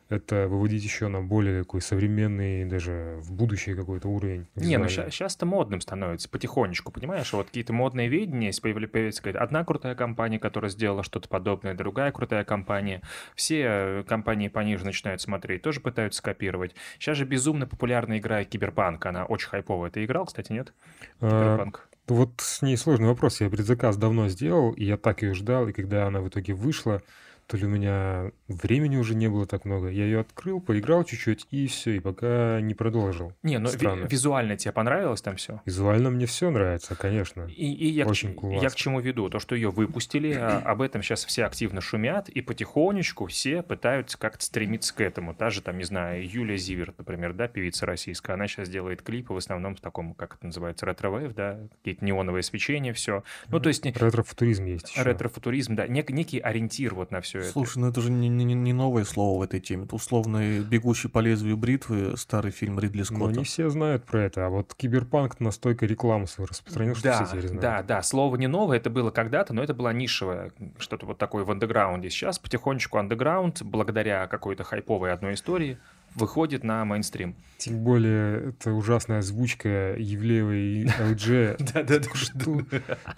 это выводить еще на более такой современный, даже в будущее какой-то уровень. Сейчас-то модным становится потихонечку, понимаешь? Вот какие-то модные видения, если появляется какая-то одна крутая компания, которая сделала что-то подобное, другая крутая компания. Все компании пониже начинают смотреть, тоже пытаются копировать. Сейчас же безумно популярна игра Киберпанк, она очень хайповая. Ты играл, кстати, нет? Киберпанк. Вот с ней сложный вопрос. Я предзаказ давно сделал, и я так ее ждал, и когда она в итоге вышла, то ли у меня времени уже не было так много. Я ее открыл, поиграл чуть-чуть, и все, и пока не продолжил. Визуально тебе понравилось там все? Визуально мне все нравится, конечно. И очень классно. Я к чему веду? То, что ее выпустили, об этом сейчас все активно шумят, и потихонечку все пытаются как-то стремиться к этому. Та же, там, не знаю, Юлия Зиверт, например, да, певица российская, она сейчас делает клипы в основном в таком, как это называется, ретро-вейв, да, какие-то неоновые свечения, все. Ретро-футуризм есть еще. Ретро-футуризм, да, некий ориентир вот на все. Слушай, это же не новое слово в этой теме. Это условно «Бегущий по лезвию бритвы», старый фильм Ридли Скотта. Но не все знают про это, а вот Киберпанк настолько рекламу свою распространил, что все теперь знают. Да, слово не новое, это было когда-то, но это было нишевое, что-то вот такое в андеграунде. Сейчас потихонечку андеграунд, благодаря какой-то хайповой одной истории, выходит на мейнстрим. Тем более, это ужасная озвучка Евлеева и ЛДЖ. Это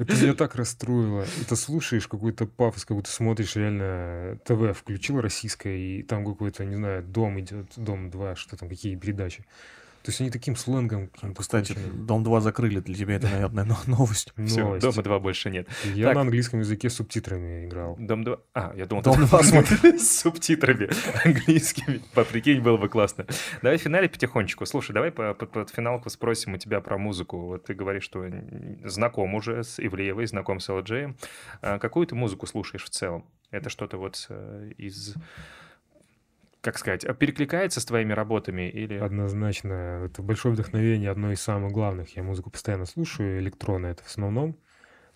меня так расстроило. Это слушаешь какой-то пафос, как будто смотришь реально ТВ, включил российское, и там какой-то, не знаю, дом идет, дом 2, что там, какие передачи. То есть они таким сленгом... Кстати, «Дом 2» закрыли, для тебя это, наверное, новость. Все, «Дома 2» больше нет. Я на английском языке с субтитрами играл. «Дом 2»... я думал... «Дом 2» смотрели с субтитрами английскими. Прикинь, было бы классно. Давай в финале потихонечку. Слушай, давай под финалку спросим у тебя про музыку. Вот ты говоришь, что знаком уже с Ивлеевой, знаком с LJ. Какую ты музыку слушаешь в целом? Это что-то вот из... Как сказать, перекликается с твоими работами или... Однозначно. Это большое вдохновение, одно из самых главных. Я музыку постоянно слушаю, электронно это в основном.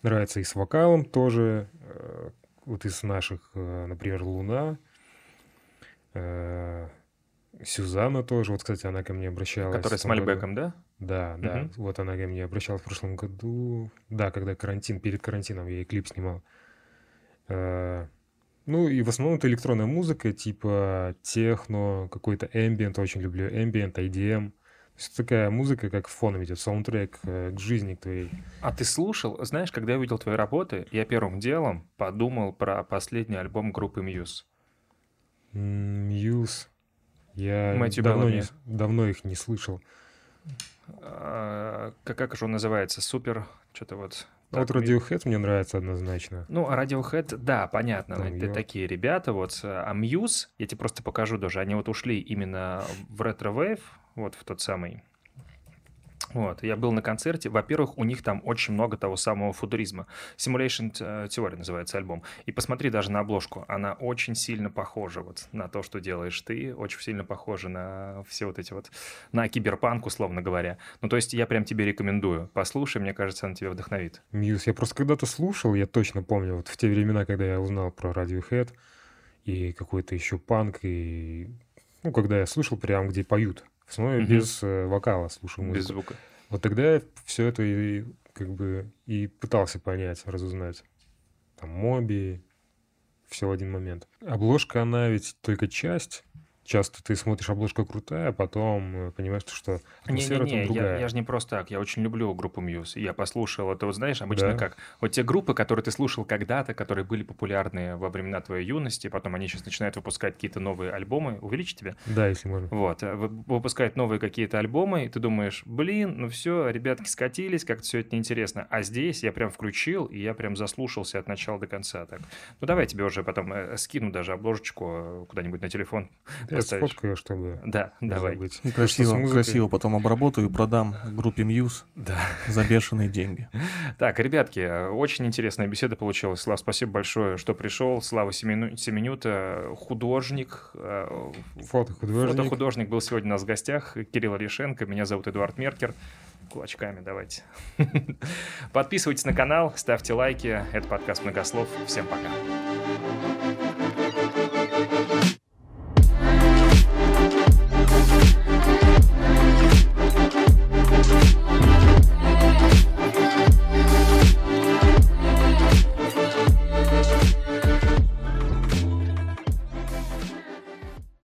Нравится и с вокалом тоже. Вот из наших, например, «Луна». Сюзанна тоже, вот, кстати, она ко мне обращалась. Которая с Мальбеком, да? Да, да, вот она ко мне обращалась в прошлом году, да, когда карантин, перед карантином я и клип снимал. Ну, и в основном это электронная музыка, типа техно, какой-то эмбиент, очень люблю эмбиент, IDM. То есть такая музыка, как фоном идет, саундтрек к жизни твоей. А ты слушал? Знаешь, когда я увидел твои работы, я первым делом подумал про последний альбом группы Muse. Muse. Я давно их не слышал. Как же он называется? Супер? Что-то вот... Вот Radiohead мне нравится однозначно. Ну, Radiohead, да, понятно. Это такие ребята. Вот. А Muse, я тебе просто покажу даже, они вот ушли именно в ретро-вейв, вот в тот самый. Вот, я был на концерте. Во-первых, у них там очень много того самого футуризма. Simulation Theory называется альбом. И посмотри даже на обложку. Она очень сильно похожа вот на то, что делаешь ты. Очень сильно похожа на все вот эти вот... На киберпанк, условно говоря. Ну, то есть я прям тебе рекомендую. Послушай, мне кажется, она тебя вдохновит. Muse, я просто когда-то слушал, я точно помню, вот в те времена, когда я узнал про Radiohead и какой-то еще панк, и... Ну, когда я слышал прям, где поют. В основном без вокала слушаю музыку. Без звука. Вот тогда я все это и, как бы, и пытался понять, разузнать. Там моби, все в один момент. Обложка, она ведь только часть. Часто ты смотришь, обложка крутая, а потом понимаешь, что атмосфера там другая. Я же не просто так. Я очень люблю группу Muse. Я послушал это, вот знаешь, обычно да. Как? Вот те группы, которые ты слушал когда-то, которые были популярны во времена твоей юности, потом они сейчас начинают выпускать какие-то новые альбомы. Увеличить тебя? Да, если можно. Вот. Выпускают новые какие-то альбомы, и ты думаешь, блин, ну все, ребятки скатились, как-то все это неинтересно. А здесь я прям включил, и я прям заслушался от начала до конца. Так. Ну давай я тебе уже потом скину даже обложечку куда-нибудь на телефон. Я сфоткаю, чтобы... Да, давай. Красиво, красиво потом обработаю и продам группе Muse за бешеные деньги. Так, ребятки, очень интересная беседа получилась. Слава, спасибо большое, что пришел. Слава Семенюта, художник. Фотохудожник. Фотохудожник был сегодня у нас в гостях. Кирилл Ильишенко, меня зовут Эдуард Меркер. Кулачками давайте. Подписывайтесь на канал, ставьте лайки. Это подкаст «Многослов». Всем пока.